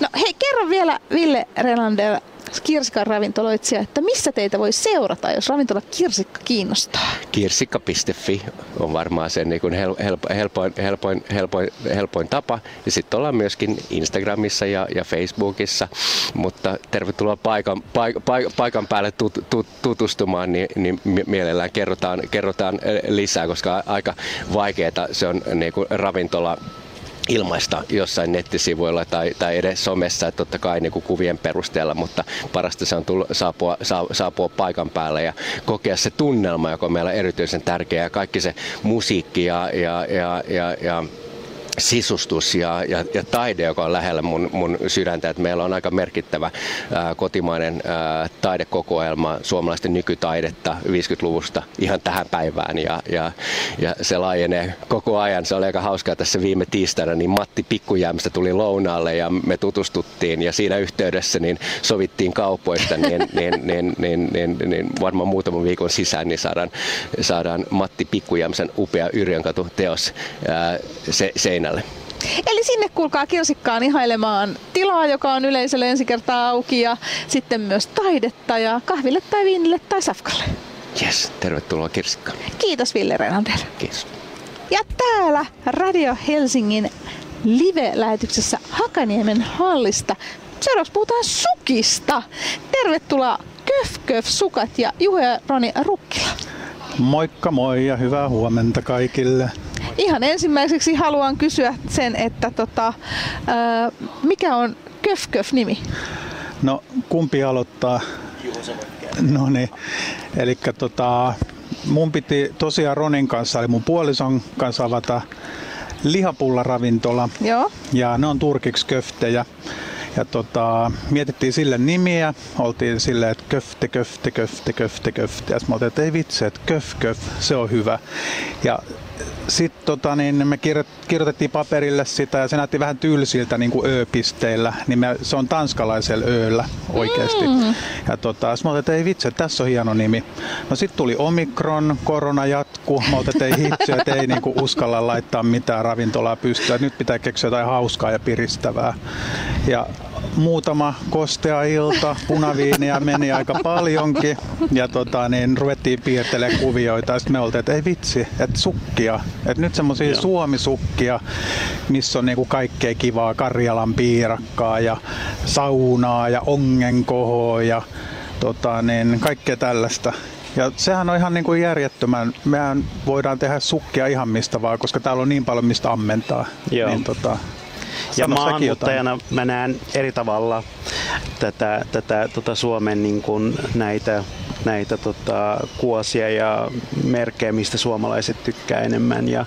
No hei, kerro vielä Ville Relander, Kirsikan ravintoloitsija, että missä teitä voi seurata, jos ravintola Kirsikka kiinnostaa? Kirsikka.fi on varmaan sen niin kuin helpoin tapa. Ja sitten ollaan myöskin Instagramissa ja Facebookissa. Mutta tervetuloa paikan päälle tutustumaan, niin mielellään kerrotaan lisää, koska aika vaikeaa se on niin kuin ravintola ilmaista jossain nettisivuilla tai edes somessa, totta kai niin kuin kuvien perusteella, mutta parasta se on saapua paikan päälle ja kokea se tunnelma, joka on meillä erityisen tärkeä, ja kaikki se musiikki ja sisustus ja taide, joka on lähellä mun sydäntä. Et meillä on aika merkittävä kotimainen taidekokoelma, suomalaisten nykytaidetta 50-luvusta ihan tähän päivään ja se laajenee koko ajan. Se oli aika hauskaa tässä viime tiistaina, niin Matti Pikkujämsä tuli lounaalle ja me tutustuttiin ja siinä yhteydessä niin sovittiin kaupoista, niin varmaan muutaman viikon sisään niin saadaan Matti Pikkujämsän upea Yrjönkatu teos seinään. Eli sinne kuulkaa Kirsikkaan ihailemaan tilaa, joka on yleisölle ensi kertaa auki, ja sitten myös taidetta ja kahville tai viinille tai safkalle. Yes, tervetuloa Kirsikkaan. Kiitos Ville Relander. Kiitos. Ja täällä Radio Helsingin live-lähetyksessä Hakaniemen hallista. Seuraavaksi puhutaan sukista. Tervetuloa KöfKöf-sukat ja Juho & Roni Rukkila. Moikka moi ja hyvää huomenta kaikille. Ihan ensimmäiseksi haluan kysyä sen, että mikä on KöfKöf-nimi? No kumpi aloittaa? Juho se voi niin. Elikkä mun piti tosiaan Ronin kanssa, eli mun puolison kanssa avata lihapullaravintola. Joo. Ja ne on turkiksi köftejä. Ja mietittiin sille nimiä, oltiin silleen, että köfte. Ja sitten me oltiin, että ei vitsi, että KöfKöf, se on hyvä. Ja sitten me kirjoitettiin paperille sitä ja se näytti vähän tylsiltä niin kuin ö-pisteillä. Niin se on tanskalaisella öllä oikeasti. Ja sitten me oltiin, että ei vitsi, että tässä on hieno nimi. No sitten tuli omikron, korona jatkuu. Me oltiin, että ei hitse, että ei niin kuin uskalla laittaa mitään ravintolaa pystyä. Nyt pitää keksiä jotain hauskaa ja piristävää. Ja muutama kostea ilta, punaviiniä meni aika paljonkin ja ruvettiin piirtelemään kuvioita ja sitten me oltiin, että ei vitsi, että sukkia, että nyt semmoisia suomisukkia, missä on niinku kaikkea kivaa, Karjalan piirakkaa ja saunaa ja ongenkohoa ja kaikkea tällaista. Ja sehän on ihan niin kuin järjettömän. Mehän voidaan tehdä sukkia ihan mistä vaan, koska täällä on niin paljon mistä ammentaa. Joo. Niin, ja maahanmuuttajana mä näen eri tavalla tätä Suomen niin kuin näitä kuosia ja merkkejä, mistä suomalaiset tykkää enemmän ja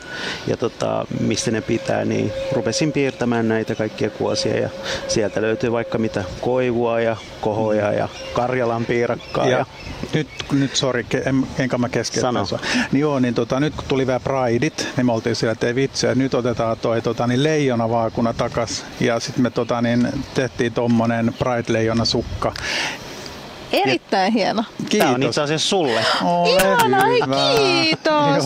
mistä ne pitää, niin rupesin piirtämään näitä kaikkia kuosia ja sieltä löytyy vaikka mitä koivua ja kohoja ja Karjalan piirakkaa. Ja nyt sori, enkä mä keskeytänsä. Niin joo, niin nyt kun tuli vähän Prideit, niin me oltiin siellä, että ei vitsi, nyt otetaan toi leijonavaakuna takas ja sitten me tehtiin tommonen Pride-leijona sukka. Erittäin hieno. Kiitos. Tämä on itse asiassa sulle. Ihanaa, kiitos.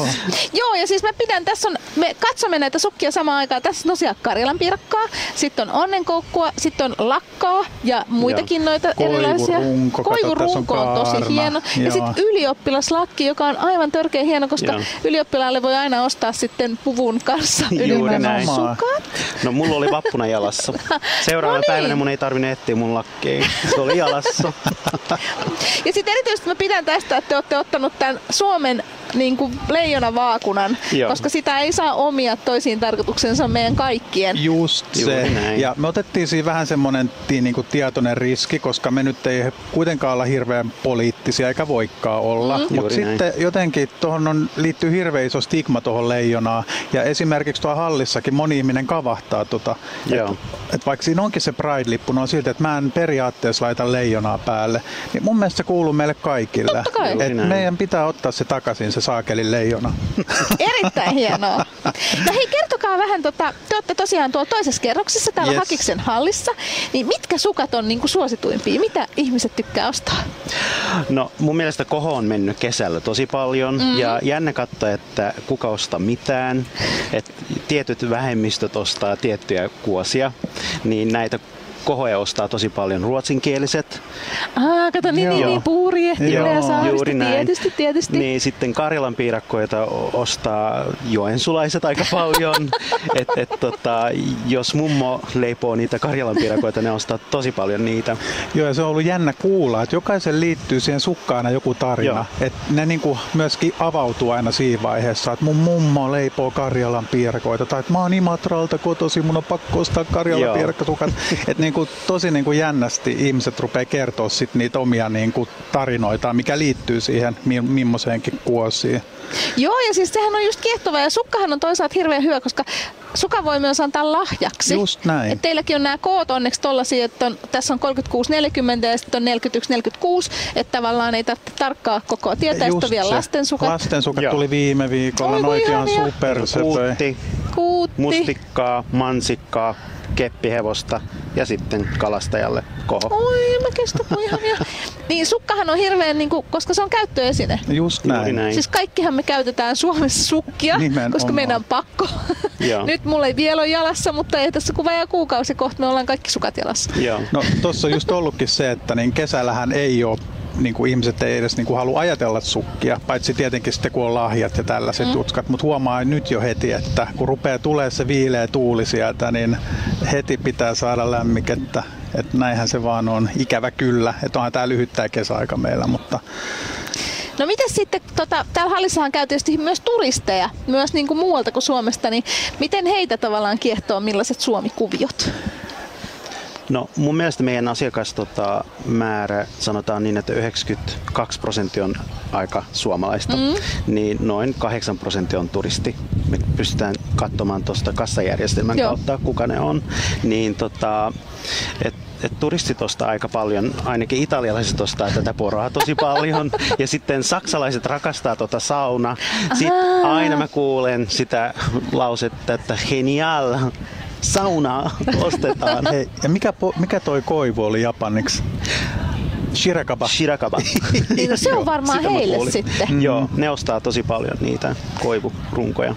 Joo, ja siis mä pidän, tässä on, me katsomme näitä sukkia samaan aikaan. Tässä on tosiaan Karjalan piirakkaa, sitten on onnenkoukkua, sitten on lakkaa ja muitakin noita erilaisia. Koivurunko on tosi hieno. Joo. Ja sitten ylioppilaslakki, joka on aivan törkeä hieno, koska ylioppilaalle voi aina ostaa sitten puvun kanssa ylioppilaan sukat. No mulla oli vappuna jalassa. Seuraavana päivänä mun ei tarvinnut etsiä mun lakkiin. Se oli jalassa. Ja sitten erityisesti mä pidän tästä, että te olette ottanut tämän Suomen niin kuin leijonavaakunan, koska sitä ei saa omia toisiin tarkoituksensa meidän kaikkien. Just se. Ja me otettiin siinä vähän semmoinen niin kuin tietoinen riski, koska me nyt ei kuitenkaan olla hirveän poliittisia, eikä voikaan olla. Mutta sitten jotenkin tuohon liittyy hirveän iso stigma tuohon leijonaan. Ja esimerkiksi tuolla hallissakin moni ihminen kavahtaa että vaikka siinä onkin se Pride-lippu, on silti, että mä en periaatteessa laita leijonaa päälle. Niin mun mielestä se kuuluu meille kaikille. Meidän pitää ottaa se takaisin, se saakelin leijona. Erittäin hienoa. No hei, kertokaa vähän, te olette tosiaan tuolla toisessa kerroksessa täällä Hakiksen hallissa, niin mitkä sukat on niin kuin suosituimpia? Mitä ihmiset tykkää ostaa? No mun mielestä koho on mennyt kesällä tosi paljon ja jännä katsoa, että kuka ostaa mitään. Et tietyt vähemmistöt ostaa tiettyjä kuosia, niin näitä kohoja ostaa tosi paljon ruotsinkieliset. Kato, niin puuriehtimä ja saaristi, tietysti. Niin, sitten Karjalan piirakkoita ostaa joensulaiset aika paljon. Jos mummo leipoo niitä Karjalan piirakoita, ne ostaa tosi paljon niitä. Joo, ja se on ollut jännä kuulla, että jokaisen liittyy siihen sukkaana joku tarina. Että ne niinku myöskin avautuu aina siinä vaiheessa, että mun mummo leipoo Karjalan piirakoita, tai että mä oon Imatralta kotoisin, mun on pakko ostaa Karjalan piirakkasukat. Että niinku, tosi niinku jännästi ihmiset rupeaa kertoa sit niitä omia niinku tarinoitaan, mikä liittyy siihen millaiseenkin kuosiin. Joo, ja siis sehän on just kiehtovaa, ja sukkahan on toisaalta hirveän hyvä, koska suka voi myös antaa lahjaksi. Just näin. Et teilläkin on nämä koot onneksi tollaisia, että tässä on 36-40 ja sitten on 41-46, että tavallaan ei tarvitse tarkkaa kokoa tietää, että on vielä lastensukat. Lastensukat tuli viime viikolla, noita ihan supersepöi. Kuutti, mustikkaa, mansikkaa, keppihevosta ja sitten kalastajalle koho. Oi, mä kestän ihania. Niin, sukkahan on hirveän, koska se on käyttöesine. Just näin. Siis kaikkihan me käytetään Suomessa sukkia, nimenomaan, koska meidän on pakko. Nyt mulla ei vielä ole jalassa, mutta ei tässä kun vajaa kuukausi kohta me ollaan kaikki sukat jalassa. Joo. No tossa on just ollutkin se, että niin kesällähän ei ole, niin ihmiset ei edes niin halua ajatella sukkia, paitsi tietenkin sitten kun on lahjat ja tällaiset utskat, mutta huomaa nyt jo heti, että kun rupeaa tulee se viileä tuuli sieltä, niin heti pitää saada lämmikettä. Et näinhän se vaan on, ikävä kyllä, että onhan tämä lyhyttää kesäaika meillä, mutta No miten sitten, täällä hallissahan käy tietysti myös turisteja, myös niin kuin muualta kuin Suomesta, niin miten heitä tavallaan kiehtoo, millaiset Suomi-kuviot? No mun mielestä meidän asiakasmäärä, sanotaan niin, että 92% on aika suomalaista, niin noin 8% on turisti. Me pystytään katsomaan tuosta kassajärjestelmän kautta, kuka ne on. Niin turistit ostaa aika paljon, ainakin italialaiset ostaa tätä poraa tosi paljon. Ja sitten saksalaiset rakastaa tuota saunaa. Sitten aina mä kuulen sitä lausetta, että genial. Saunaa ostetaan. Hei, ja mikä toi koivu oli japaniksi? Shirakaba. Shirakaba. No se on varmaan heille sitten. Joo, ne ostaa tosi paljon niitä koivurunkoja.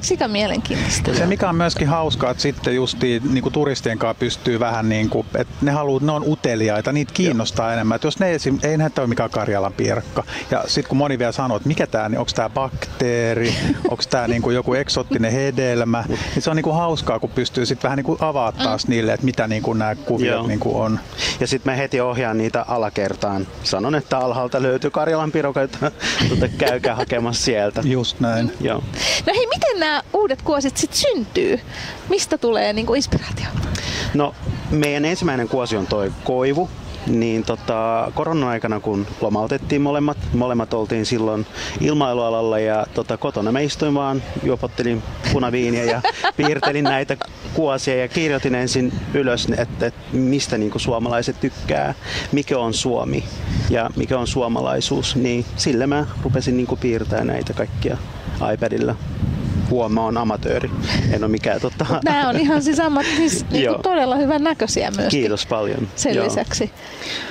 Sitä mielenkiintoista. Se mikä on myöskin hauskaa, että sitten justiin niin kuin turistien kanssa pystyy vähän niin kuin, että ne on uteliaita, niitä kiinnostaa enemmän. Että jos ne ei näitä ole mikään Karjalan piirakka. Ja sitten kun moni vielä sanoo, että mikä tämä, niin onko tämä bakteeri, onko tämä niin kuin joku eksoottinen hedelmä. Niin se on niin kuin hauskaa, kun pystyy sitten vähän niin kuin avaa taas niille, että mitä niin kuin nämä kuviot niin kuin on. Ja sitten mä heti ohjaan niitä alakertaan. Sanon, että alhaalta löytyy Karjalan piirakka, käykää hakemassa sieltä. Just näin. Joo. No hei, miten nämä uudet kuosit sitten syntyy? Mistä tulee niin kuin inspiraatio? No, meidän ensimmäinen kuosi on toi koivu. Niin korona-aikana, kun lomautettiin molemmat oltiin silloin ilmailualalla ja kotona mä istuin vaan, juopottelin punaviiniä ja piirtelin näitä kuosia ja kirjoitin ensin ylös, että mistä niin kuin suomalaiset tykkää, mikä on Suomi ja mikä on suomalaisuus. Niin sillä mä rupesin niin kuin piirtämään näitä kaikkia iPadilla. Huom, mä oon amatööri. En oo mikään Nää on ihan siis niinku todella hyvän näköisiä myöskin. Kiitos paljon. Sen lisäksi.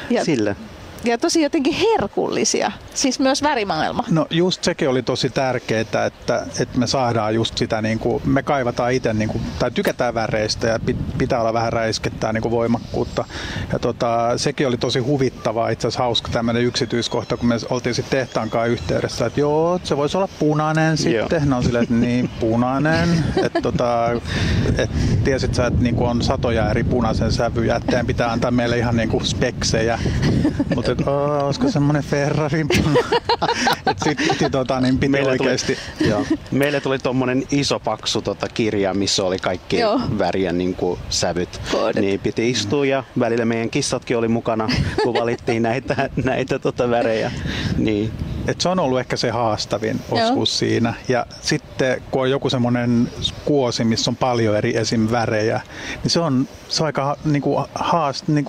Ja sillä. Ja tosi jotenkin herkullisia, siis myös värimaailma. No just sekin oli tosi tärkeää, että me saadaan just sitä, niin kuin, me kaivataan itse, niin kuin, tai tykätään väreistä ja pitää olla vähän räiskettää niin kuin voimakkuutta. Ja sekin oli tosi huvittavaa, itse asiassa hauska tämmöinen yksityiskohta, kun me oltiin sitten tehtaan kanssa yhteydessä, että joo, se voisi olla punainen sitten. No on silleen, että niin, punainen. Että tiesit sä, että niin kuin on satoja eri punaisen sävyjä, että teidän pitää antaa meille ihan niin kuin speksejä. Että olisiko semmoinen Ferrarin niin piti meille oikeasti. Meille tuli tommonen iso paksu kirja, missä oli kaikki väriä niin kuin sävyt. Koodet. Niin piti istua ja välillä meidän kissatkin oli mukana, kun valittiin näitä värejä. Niin. Et se on ollut ehkä se haastavin osuus siinä. Ja sitten kun on joku semmoinen kuosi, missä on paljon eri esim. Värejä, niin se on aika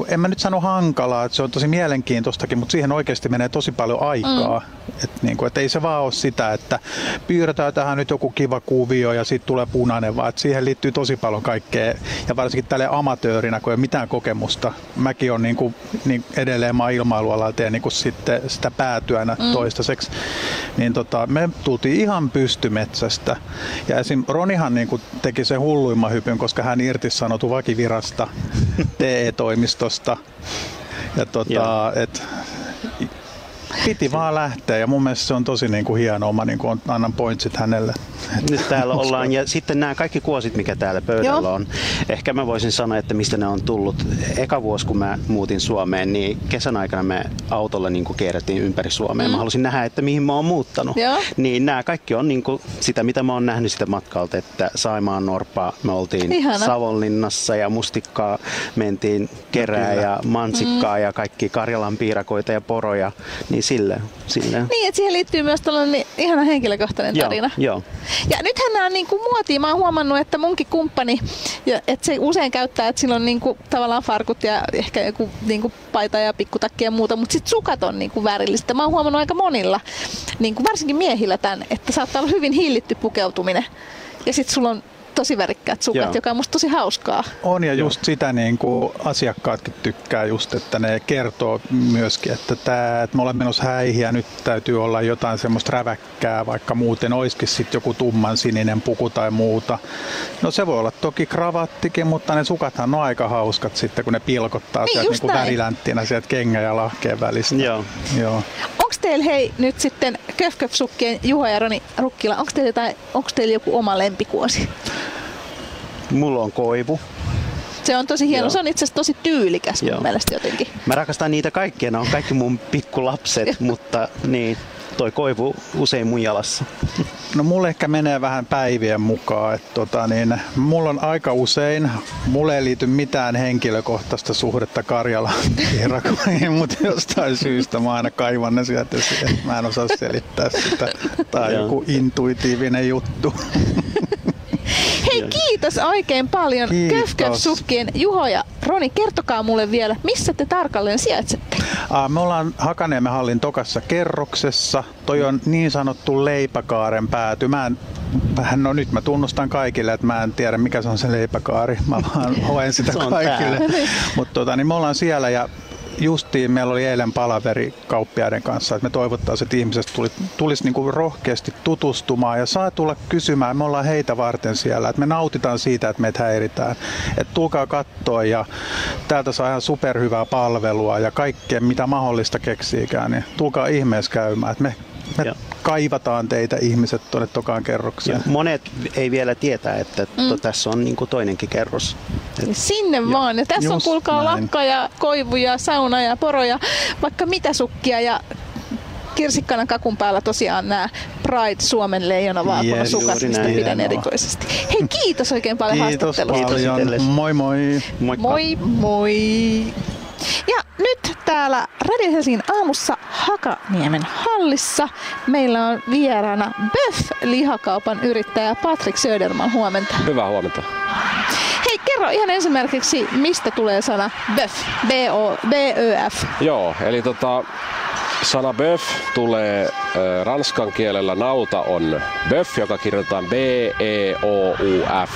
en mä nyt sano hankalaa, että se on tosi mielenkiintoistakin, mutta siihen oikeasti menee tosi paljon aikaa. Että et ei se vaan ole sitä, että piirretään tähän nyt joku kiva kuvio ja sitten tulee punainen, vaan siihen liittyy tosi paljon kaikkea. Ja varsinkin tälle amatöörinä, kun ei ole mitään kokemusta. Mäkin olen edelleen ilmailualalla teen sitten sitä päätyönä toistaiseksi. Niin me tultiin ihan pystymetsästä. Ja esim. Ronihan teki sen hulluimman hypyn, koska hän irtisanoutui vakivirasta TE-toimistosta. Ja piti vaan lähteä ja mun mielestä se on tosi hienoa, mä annan pointsit hänelle. Nyt täällä ollaan ja sitten nämä kaikki kuosit, mikä täällä pöydällä on. Ehkä mä voisin sanoa, että mistä ne on tullut. Eka vuosi, kun mä muutin Suomeen, niin kesän aikana me autolla kierrettiin ympäri Suomea. Mä halusin nähdä, että mihin mä oon muuttanut. Niin nämä kaikki on sitä, mitä mä oon nähnyt sitä matkalta, että Saimaan norppaa me oltiin Savonlinnassa ja mustikkaa mentiin kerää ja mansikkaa ja kaikki Karjalan piirakoita ja poroja. Niin sille. Niin, että siihen liittyy myös tällainen ihana henkilökohtainen tarina. Joo. Ja nythän nämä on muotia. Mä oon huomannut, että munkin kumppani, että se usein käyttää, että sillä on tavallaan farkut ja ehkä joku paita ja pikkutakki ja muuta, mutta sitten sukat on värilliset. Mä oon huomannut aika monilla, varsinkin miehillä tämän, että saattaa olla hyvin hillitty pukeutuminen. Ja sitten sulla on tosi värikkäät sukat, joka on musta tosi hauskaa. On ja just sitä asiakkaatkin tykkää just, että ne kertoo myöskin, että me ollaan menossa häihin ja nyt täytyy olla jotain semmoista räväkkää, vaikka muuten olisikin sitten joku tumman sininen puku tai muuta. No se voi olla toki kravattikin, mutta ne sukathan on aika hauskat sitten, kun ne pilkottaa niin, sieltä värilänttinä sieltä kengän ja lahkeen välistä. Joo. Onko teillä hei nyt sitten KöfKöf-sukkien Juho ja Roni Rukkila, onko teillä joku oma lempikuosi? Mulla on koivu. Se on tosi hieno. Joo. Se on itse asiassa tosi tyylikäs mun mielestä jotenkin. Mä rakastan niitä kaikkia, ne on kaikki mun pikkulapset, mutta niin, toi koivu usein mun jalassa. No mulle ehkä menee vähän päivien mukaan. Että niin, mulla on aika usein, mulle ei liity mitään henkilökohtaista suhdetta Karjalan kierakoihin, mutta jostain syystä mä aina kaivan ne sieltä, että mä en osaa selittää sitä. Tai joku intuitiivinen juttu. Hei, kiitos oikein paljon KöfKöf-sukkien Juho ja Roni. Kertokaa mulle vielä, missä te tarkalleen sijaitsette? Me ollaan Hakaniemen hallin tokassa kerroksessa. Toi on niin sanottu leipäkaaren pääty. Nyt mä tunnustan kaikille, että mä en tiedä mikä se on se leipäkaari. Mä vaan hoen sitä kaikille. Mutta niin me ollaan siellä ja justiin meillä oli eilen palaveri kauppiaiden kanssa, että me toivottaisiin, että ihmiset tulisi niinku rohkeasti tutustumaan ja saa tulla kysymään. Me ollaan heitä varten siellä, että me nautitaan siitä, että meitä häiritään. Että tulkaa katsoa ja täältä saa ihan superhyvää palvelua ja kaikkea mitä mahdollista keksiikään, niin tulkaa ihmeessä käymään. Että me kaivataan teitä ihmiset tuonne tokaan kerrokseen. Ja monet ei vielä tietää, että tässä on niinku toinenkin kerros. Sinne vaan. Ja tässä on kuulkaa lakka ja koivu ja sauna ja poro ja vaikka mitä sukkia. Ja kirsikkana kakun päällä tosiaan nämä Pride Suomen leijonavaakunasukat, mistä pidän erikoisesti. Hei, kiitos oikein paljon haastattelusta. Kiitos paljon. Moi moi. Moikka. Moi moi. Ja nyt täällä Radio Helsingin aamussa Hakaniemen hallissa meillä on vieraana BÖF-lihakaupan yrittäjä Patrick Söderman. Huomenta. Hyvää huomenta. Hei, kerro ihan esimerkiksi, mistä tulee sana BÖF, B-Ö-F. Joo, eli sana BÖF tulee ranskan kielellä, nauta on BÖF, joka kirjoitetaan B-E-O-U-F.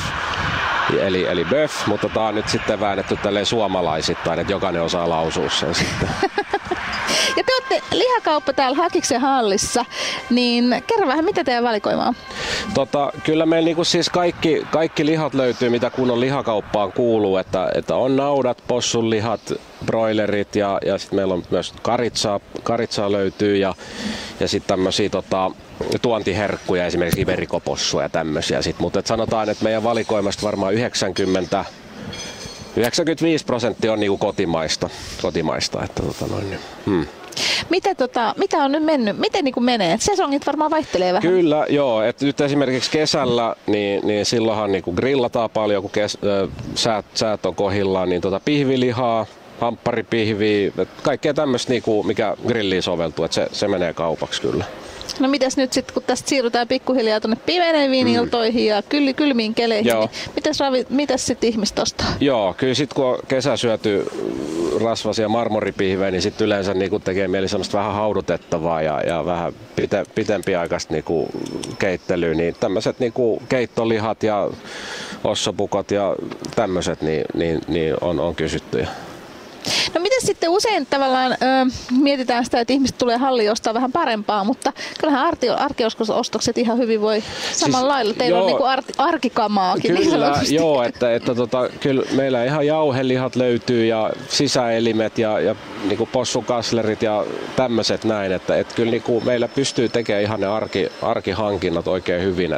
Eli BÖF, mutta tää on nyt sitten väännetty tälleen suomalaisittain, että jokainen osaa lausua sen sitten. Ja te olette lihakauppa täällä Hakiksen hallissa, niin kerro vähän, mitä teidän valikoimaa on? Kyllä meillä niinku siis kaikki lihat löytyy, mitä kunnon lihakauppaan kuuluu, että on naudat, possunlihat, broilerit ja sitten meillä on myös karitsaa löytyy ja sitten tämmöisiä tuontiherkkuja, esimerkiksi iberikopossua ja tämmöisiä. Mutta sanotaan, että meidän valikoimasta varmaan 95% on niinku kotimaista. Mitä on nyt mennyt? Miten niinku menee? Sesongit varmaan vaihtelee vähän. Kyllä, joo. Et nyt esimerkiksi kesällä, niin silloinhan niinku grillataan paljon, kun säät on kohillaan, niin pihvilihaa, hampparipihviä, kaikkea tämmöistä, niinku, mikä grilliin soveltuu. Et se menee kaupaksi kyllä. No mitäs nyt sitten, kun tästä siirrytään pikkuhiljaa tuonne pimeneviin iltoihin ja kylmiin keleihin, niin mitäs sitten ihmiset ostaa? Joo, kyllä sitten kun on kesä syöty rasvasia marmoripihvejä, niin sitten yleensä niinku tekee mieli semmoista vähän haudutettavaa ja vähän pitempiaikaista niinku keittelyä, niin tämmöiset niinku keittolihat ja ossopukot ja tämmöiset niin on kysyttyjä. No miten sitten usein tavallaan mietitään sitä, että ihmiset tulee halliin ostaa vähän parempaa, mutta kyllähän arkiostokset ihan hyvin voi samalla lailla. Teillä on niinku arkikamaakin. Kyllä, joo, kyllä meillä ihan jauhelihat löytyy ja sisäelimet ja niinku possukaslerit ja tämmöiset näin. Kyllä niinku meillä pystyy tekemään ihan ne arkihankinnat oikein hyvin.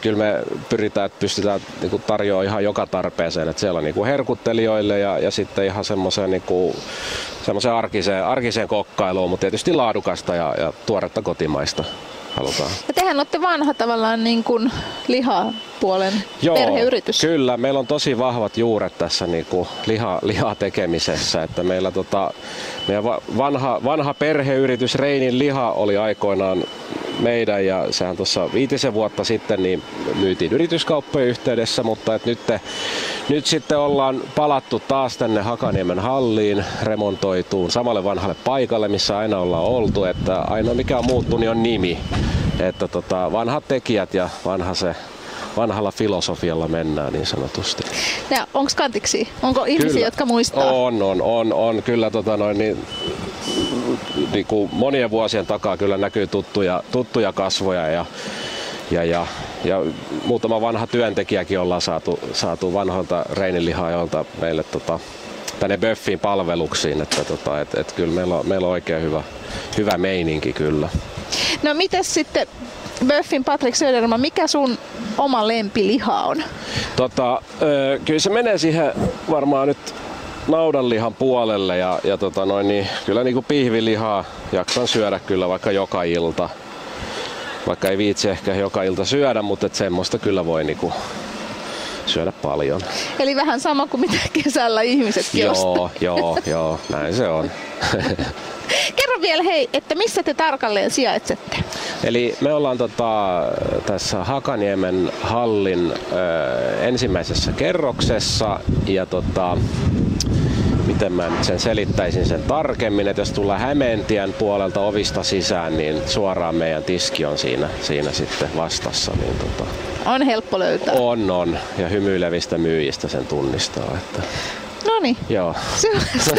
Kyllä me pyritään, että pystytään niinku tarjoamaan ihan joka tarpeeseen. Siellä on niinku herkuttelijoille ja sitten ihan semmoiseen arkiseen kokkailuun, mutta tietysti laadukasta ja tuoretta kotimaista halutaan. Ja tehän olette vanha tavallaan niin kuin lihapuolen perheyritys. Kyllä, meillä on tosi vahvat juuret tässä niin kuin lihatekemisessä. Että meillä meidän vanha perheyritys Reinin liha oli aikoinaan meidän ja sehän tuossa 5 vuotta sitten niin myytiin yrityskauppojen yhteydessä, mutta nyt sitten ollaan palattu taas tänne Hakaniemen halliin remontoituun samalle vanhalle paikalle, missä aina ollaan oltu, että aina mikä on muuttunut niin on nimi, että vanhat tekijät ja vanhalla filosofialla mennään niin sanotusti. Ja onko kantiksi? Onko ihmisiä, kyllä, jotka muistaa? On. Kyllä niin kuin monien vuosien takaa kyllä näkyy tuttuja kasvoja ja muutama vanha työntekijäkin ollaan saatu vanhoilta reininlihaajoilta meille tänne BÖFiin palveluksiin, että kyllä meillä on oikein hyvä meininki kyllä. No mitäs sitten BÖFin Patrick Söderman, mikä sun oma lempiliha on? Kyllä se menee siihen varmaan nyt naudanlihan puolelle ja niin, kyllä niinku pihvilihaa jaksan syödä kyllä vaikka joka ilta. Vaikka ei viitsi ehkä joka ilta syödä, mutta et semmoista kyllä voi niinku syödä paljon. Eli vähän sama kuin mitä kesällä ihmisetkin ostaa. Joo, näin se on. Kerro vielä hei, että missä te tarkalleen sijaitsette? Eli me ollaan tässä Hakaniemen hallin ensimmäisessä kerroksessa ja miten mä nyt sen selittäisin sen tarkemmin, että jos tullaan Hämeentien puolelta ovista sisään, niin suoraan meidän tiski on siinä sitten vastassa. Niin on helppo löytää. On. Ja hymyilevistä myyjistä sen tunnistaa. Noniin, se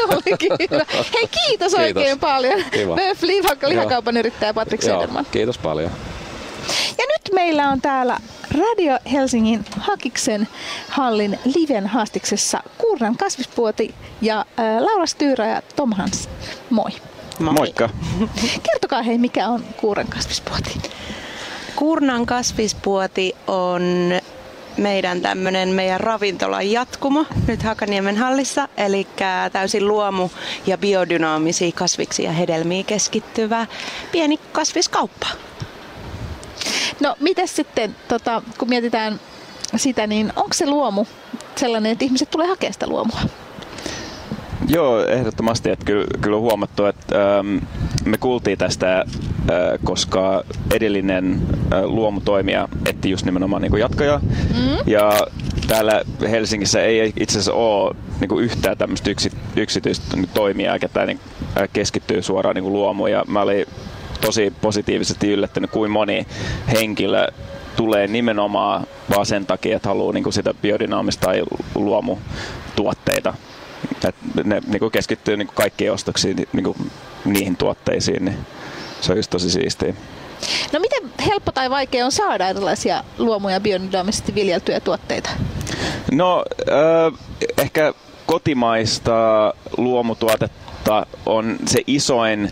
olikin hyvä. Hei kiitos oikein paljon. BÖF lihakaupan yrittäjä Patrick Söderman. Kiitos paljon. Ja nyt meillä on täällä Radio Helsingin Hakiksen hallin liven haastiksessa Kuurnan Kasvispuoti ja Laura Styyra ja Tom Hans. Moi. Moikka. Kertokaa hei, mikä on Kuurnan Kasvispuoti? Kuurnan Kasvispuoti on meidän ravintolan jatkumo nyt Hakaniemen hallissa, eli täysin luomu- ja biodynaamisia kasviksia ja hedelmiä keskittyvä pieni kasviskauppa. No mitäs sitten, kun mietitään sitä, niin onko se luomu sellainen, että ihmiset tulee hakemaan sitä luomua? Joo, ehdottomasti. Että kyllä on huomattu, että me kuultiin tästä, koska edellinen luomutoimija etti just nimenomaan niin kuin jatkajaa. Ja täällä Helsingissä ei itse asiassa ole niin kuin yhtään tämmöistä yksityistä toimijaa, ketä niin keskittyy suoraan niin kuin luomuun. Ja mä olin tosi positiivisesti yllättynyt, kuin moni henkilö tulee nimenomaan vaan sen takia, että haluaa niin kuin sitä biodynaamista tai luomutuotteita. Et ne niinku keskittyy niinku kaikkiin ostoksiin niinku niihin tuotteisiin, niin se on just tosi siistiä. No miten helppo tai vaikea on saada erilaisia luomuja ja biodynaamisesti viljeltyjä tuotteita? No ehkä kotimaista luomutuotetta on se isoin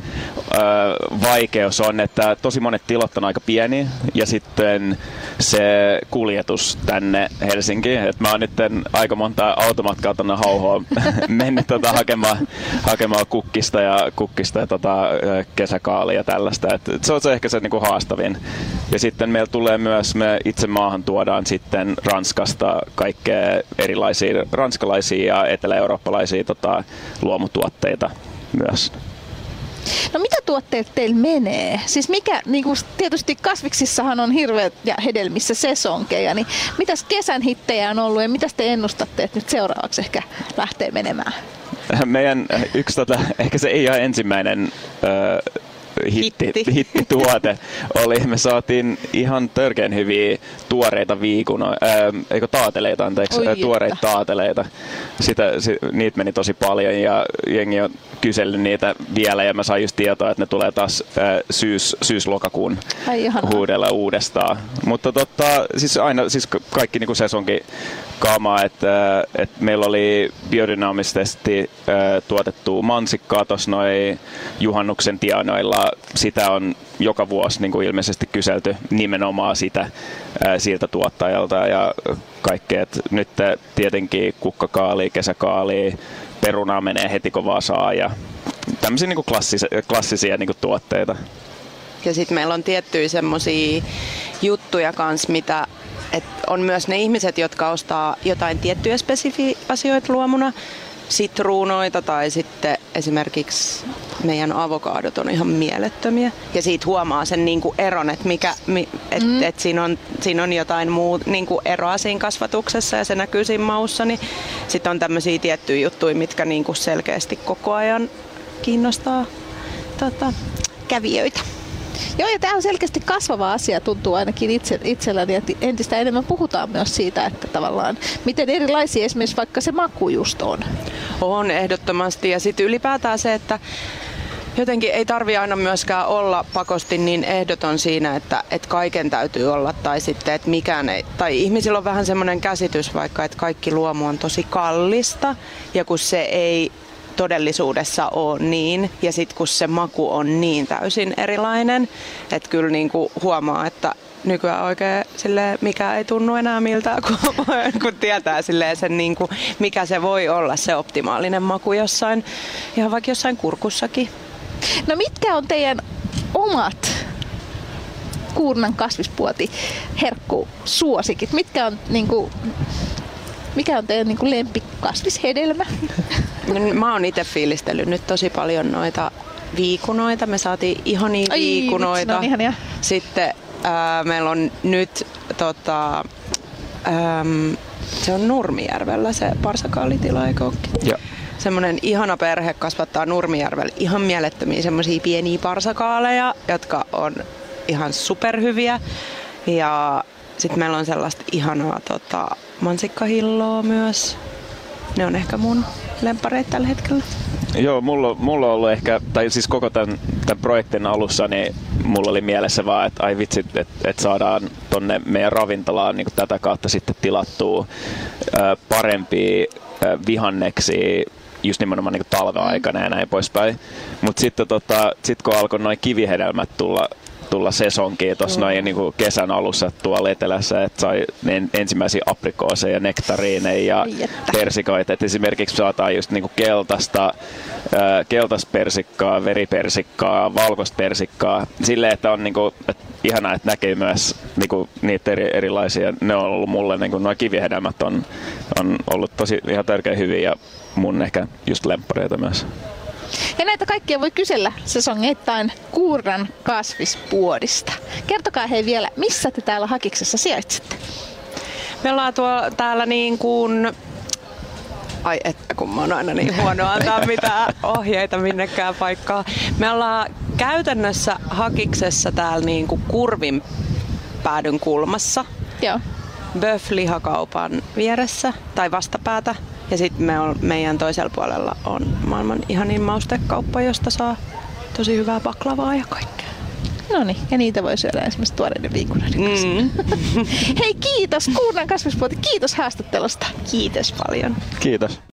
vaikeus on, että tosi monet tilat on aika pieniä ja sitten se kuljetus tänne Helsinkiin. Et mä oon nyt aika monta automatkaa tonne hauhoon mennyt hakemaan kukkista ja kesäkaalia ja tällaista. Et se on se ehkä se niinku haastavin. Ja sitten meillä tulee myös, me itse maahan tuodaan sitten Ranskasta kaikkea erilaisia ranskalaisia ja etelä-eurooppalaisia luomutuotteita myös. No mitä tuotteet teillä menee? Siis mikä, niinku, tietysti kasviksissahan on hirveät ja hedelmissä sesonkeja, niin mitäs kesän hittejä on ollut ja mitäs te ennustatte, että nyt seuraavaksi ehkä lähtee menemään? Meidän yksi, ehkä se ihan ensimmäinen hittituote oli, me saatiin ihan törkeän hyviä tuoreita tuoreita taateleita. Niitä meni tosi paljon ja jengi on kysellyt niitä vielä ja mä sain just tietoa, että ne tulee taas syys-lokakuun huudella uudestaan. Mutta siis aina siis kaikki niinku sesonkin kaamaa, että meillä oli biodynaamisesti tuotettua mansikkaa tuossa noin juhannuksen tienoilla. Sitä on joka vuosi niin kuin ilmeisesti kyselty nimenomaan siltä tuottajalta ja kaikkea. Et nyt tietenkin kukkakaalia, kesäkaalia, perunaa menee heti kovaa saa ja tämmöisiä niin kuin klassisia niin kuin tuotteita. Ja sitten meillä on tiettyjä semmoisia juttuja kanssa, mitä on myös ne ihmiset, jotka ostaa jotain tiettyjä spesifiä asioita luomuna. Sitruunoita tai sitten esimerkiksi meidän avokaadot on ihan mielettömiä. Ja siitä huomaa sen niinku eron, että et siinä on jotain muuta niinku eroa siinä kasvatuksessa ja se näkyy siinä maussa. Niin sitten on tämmöisiä tiettyjä juttuja, mitkä niinku selkeästi koko ajan kiinnostaa kävijöitä. Joo, ja tämä on selkeästi kasvava asia, tuntuu ainakin itselläni, että entistä enemmän puhutaan myös siitä, että tavallaan miten erilaisia esimerkiksi vaikka se maku just on. On ehdottomasti, ja sitten ylipäätään se, että jotenkin ei tarvitse aina myöskään olla pakosti niin ehdoton siinä, että kaiken täytyy olla tai sitten, että mikään ei. Tai ihmisillä on vähän semmoinen käsitys vaikka, että kaikki luomu on tosi kallista, ja kun se ei todellisuudessa ole niin. Ja sitten kun se maku on niin täysin erilainen, että kyllä niinku huomaa, että nykyään oikein silleen, mikä ei tunnu enää miltään, kun tietää silleen sen, niin kuin, mikä se voi olla se optimaalinen maku jossain, ihan vaikka jossain kurkussakin. No mitkä on teidän omat Kuurnan kasvispuoti herkkusuosikit? Mitkä on niin kuin, mikä on teidän niin kuin lempikasvishedelmä? Mä oon itse fiilistellyt nyt tosi paljon noita viikunoita. Me saatiin ihonia viikunoita. Ai, sitten meillä on nyt, se on Nurmijärvellä se parsakaalitila, eikö ookin? Joo. Semmoinen ihana perhe kasvattaa Nurmijärvellä ihan mielettömiä semmoisia pieniä parsakaaleja, jotka on ihan superhyviä. Ja sitten meillä on sellaista ihanaa mansikkahilloa myös. Ne on ehkä mun lemppareit tällä hetkellä. Joo, mulla on ollut ehkä, tai siis koko tämän projektin alussa, niin mulla oli mielessä vaan, että ai vitsi, että saadaan tonne meidän ravintolaan niin tätä kautta sitten tilattua parempia vihanneksia just nimenomaan niin talven aikana ja näin poispäin. Mutta sitten kun alkoi noin kivihedelmät tulla sesonkiin tuossa noin niin kuin kesän alussa tuolla etelässä, että sai ensimmäisiä aprikooseja ja nektariineja ja persikoita. Et esimerkiksi saataan just niin kuin keltaspersikkaa, veripersikkaa, valkoispersikkaa. Silleen, että on niin kuin, että ihanaa, että näkee myös niin kuin niitä erilaisia. Ne on ollut mulle, niin kuin nuo kivihedelmät on ollut tosi ihan tärkeä hyviä ja mun ehkä just lemppareita myös. Ja näitä kaikkia voi kysellä sesongeittain Kuurnan kasvispuodista. Kertokaa hei vielä, missä te täällä Hakiksessa sijaitsette? Me ollaan täällä niin kuin... Ai että, kun mä oon aina niin huono antaa mitään ohjeita minnekään paikkaan. Me ollaan käytännössä Hakiksessa täällä niin kuin Kurvin päädyn kulmassa. Joo. BÖF-lihakaupan vieressä tai vastapäätä. Ja sitten meidän toisella puolella on maailman ihanin maustekauppa, josta saa tosi hyvää baklavaa ja kaikkea. No niin, ja niitä voi syödä esimerkiksi tuoreiden viikunoiden kanssa. Hei, kiitos Kuurnan kasvispuoti, kiitos haastattelusta. Kiitos paljon. Kiitos.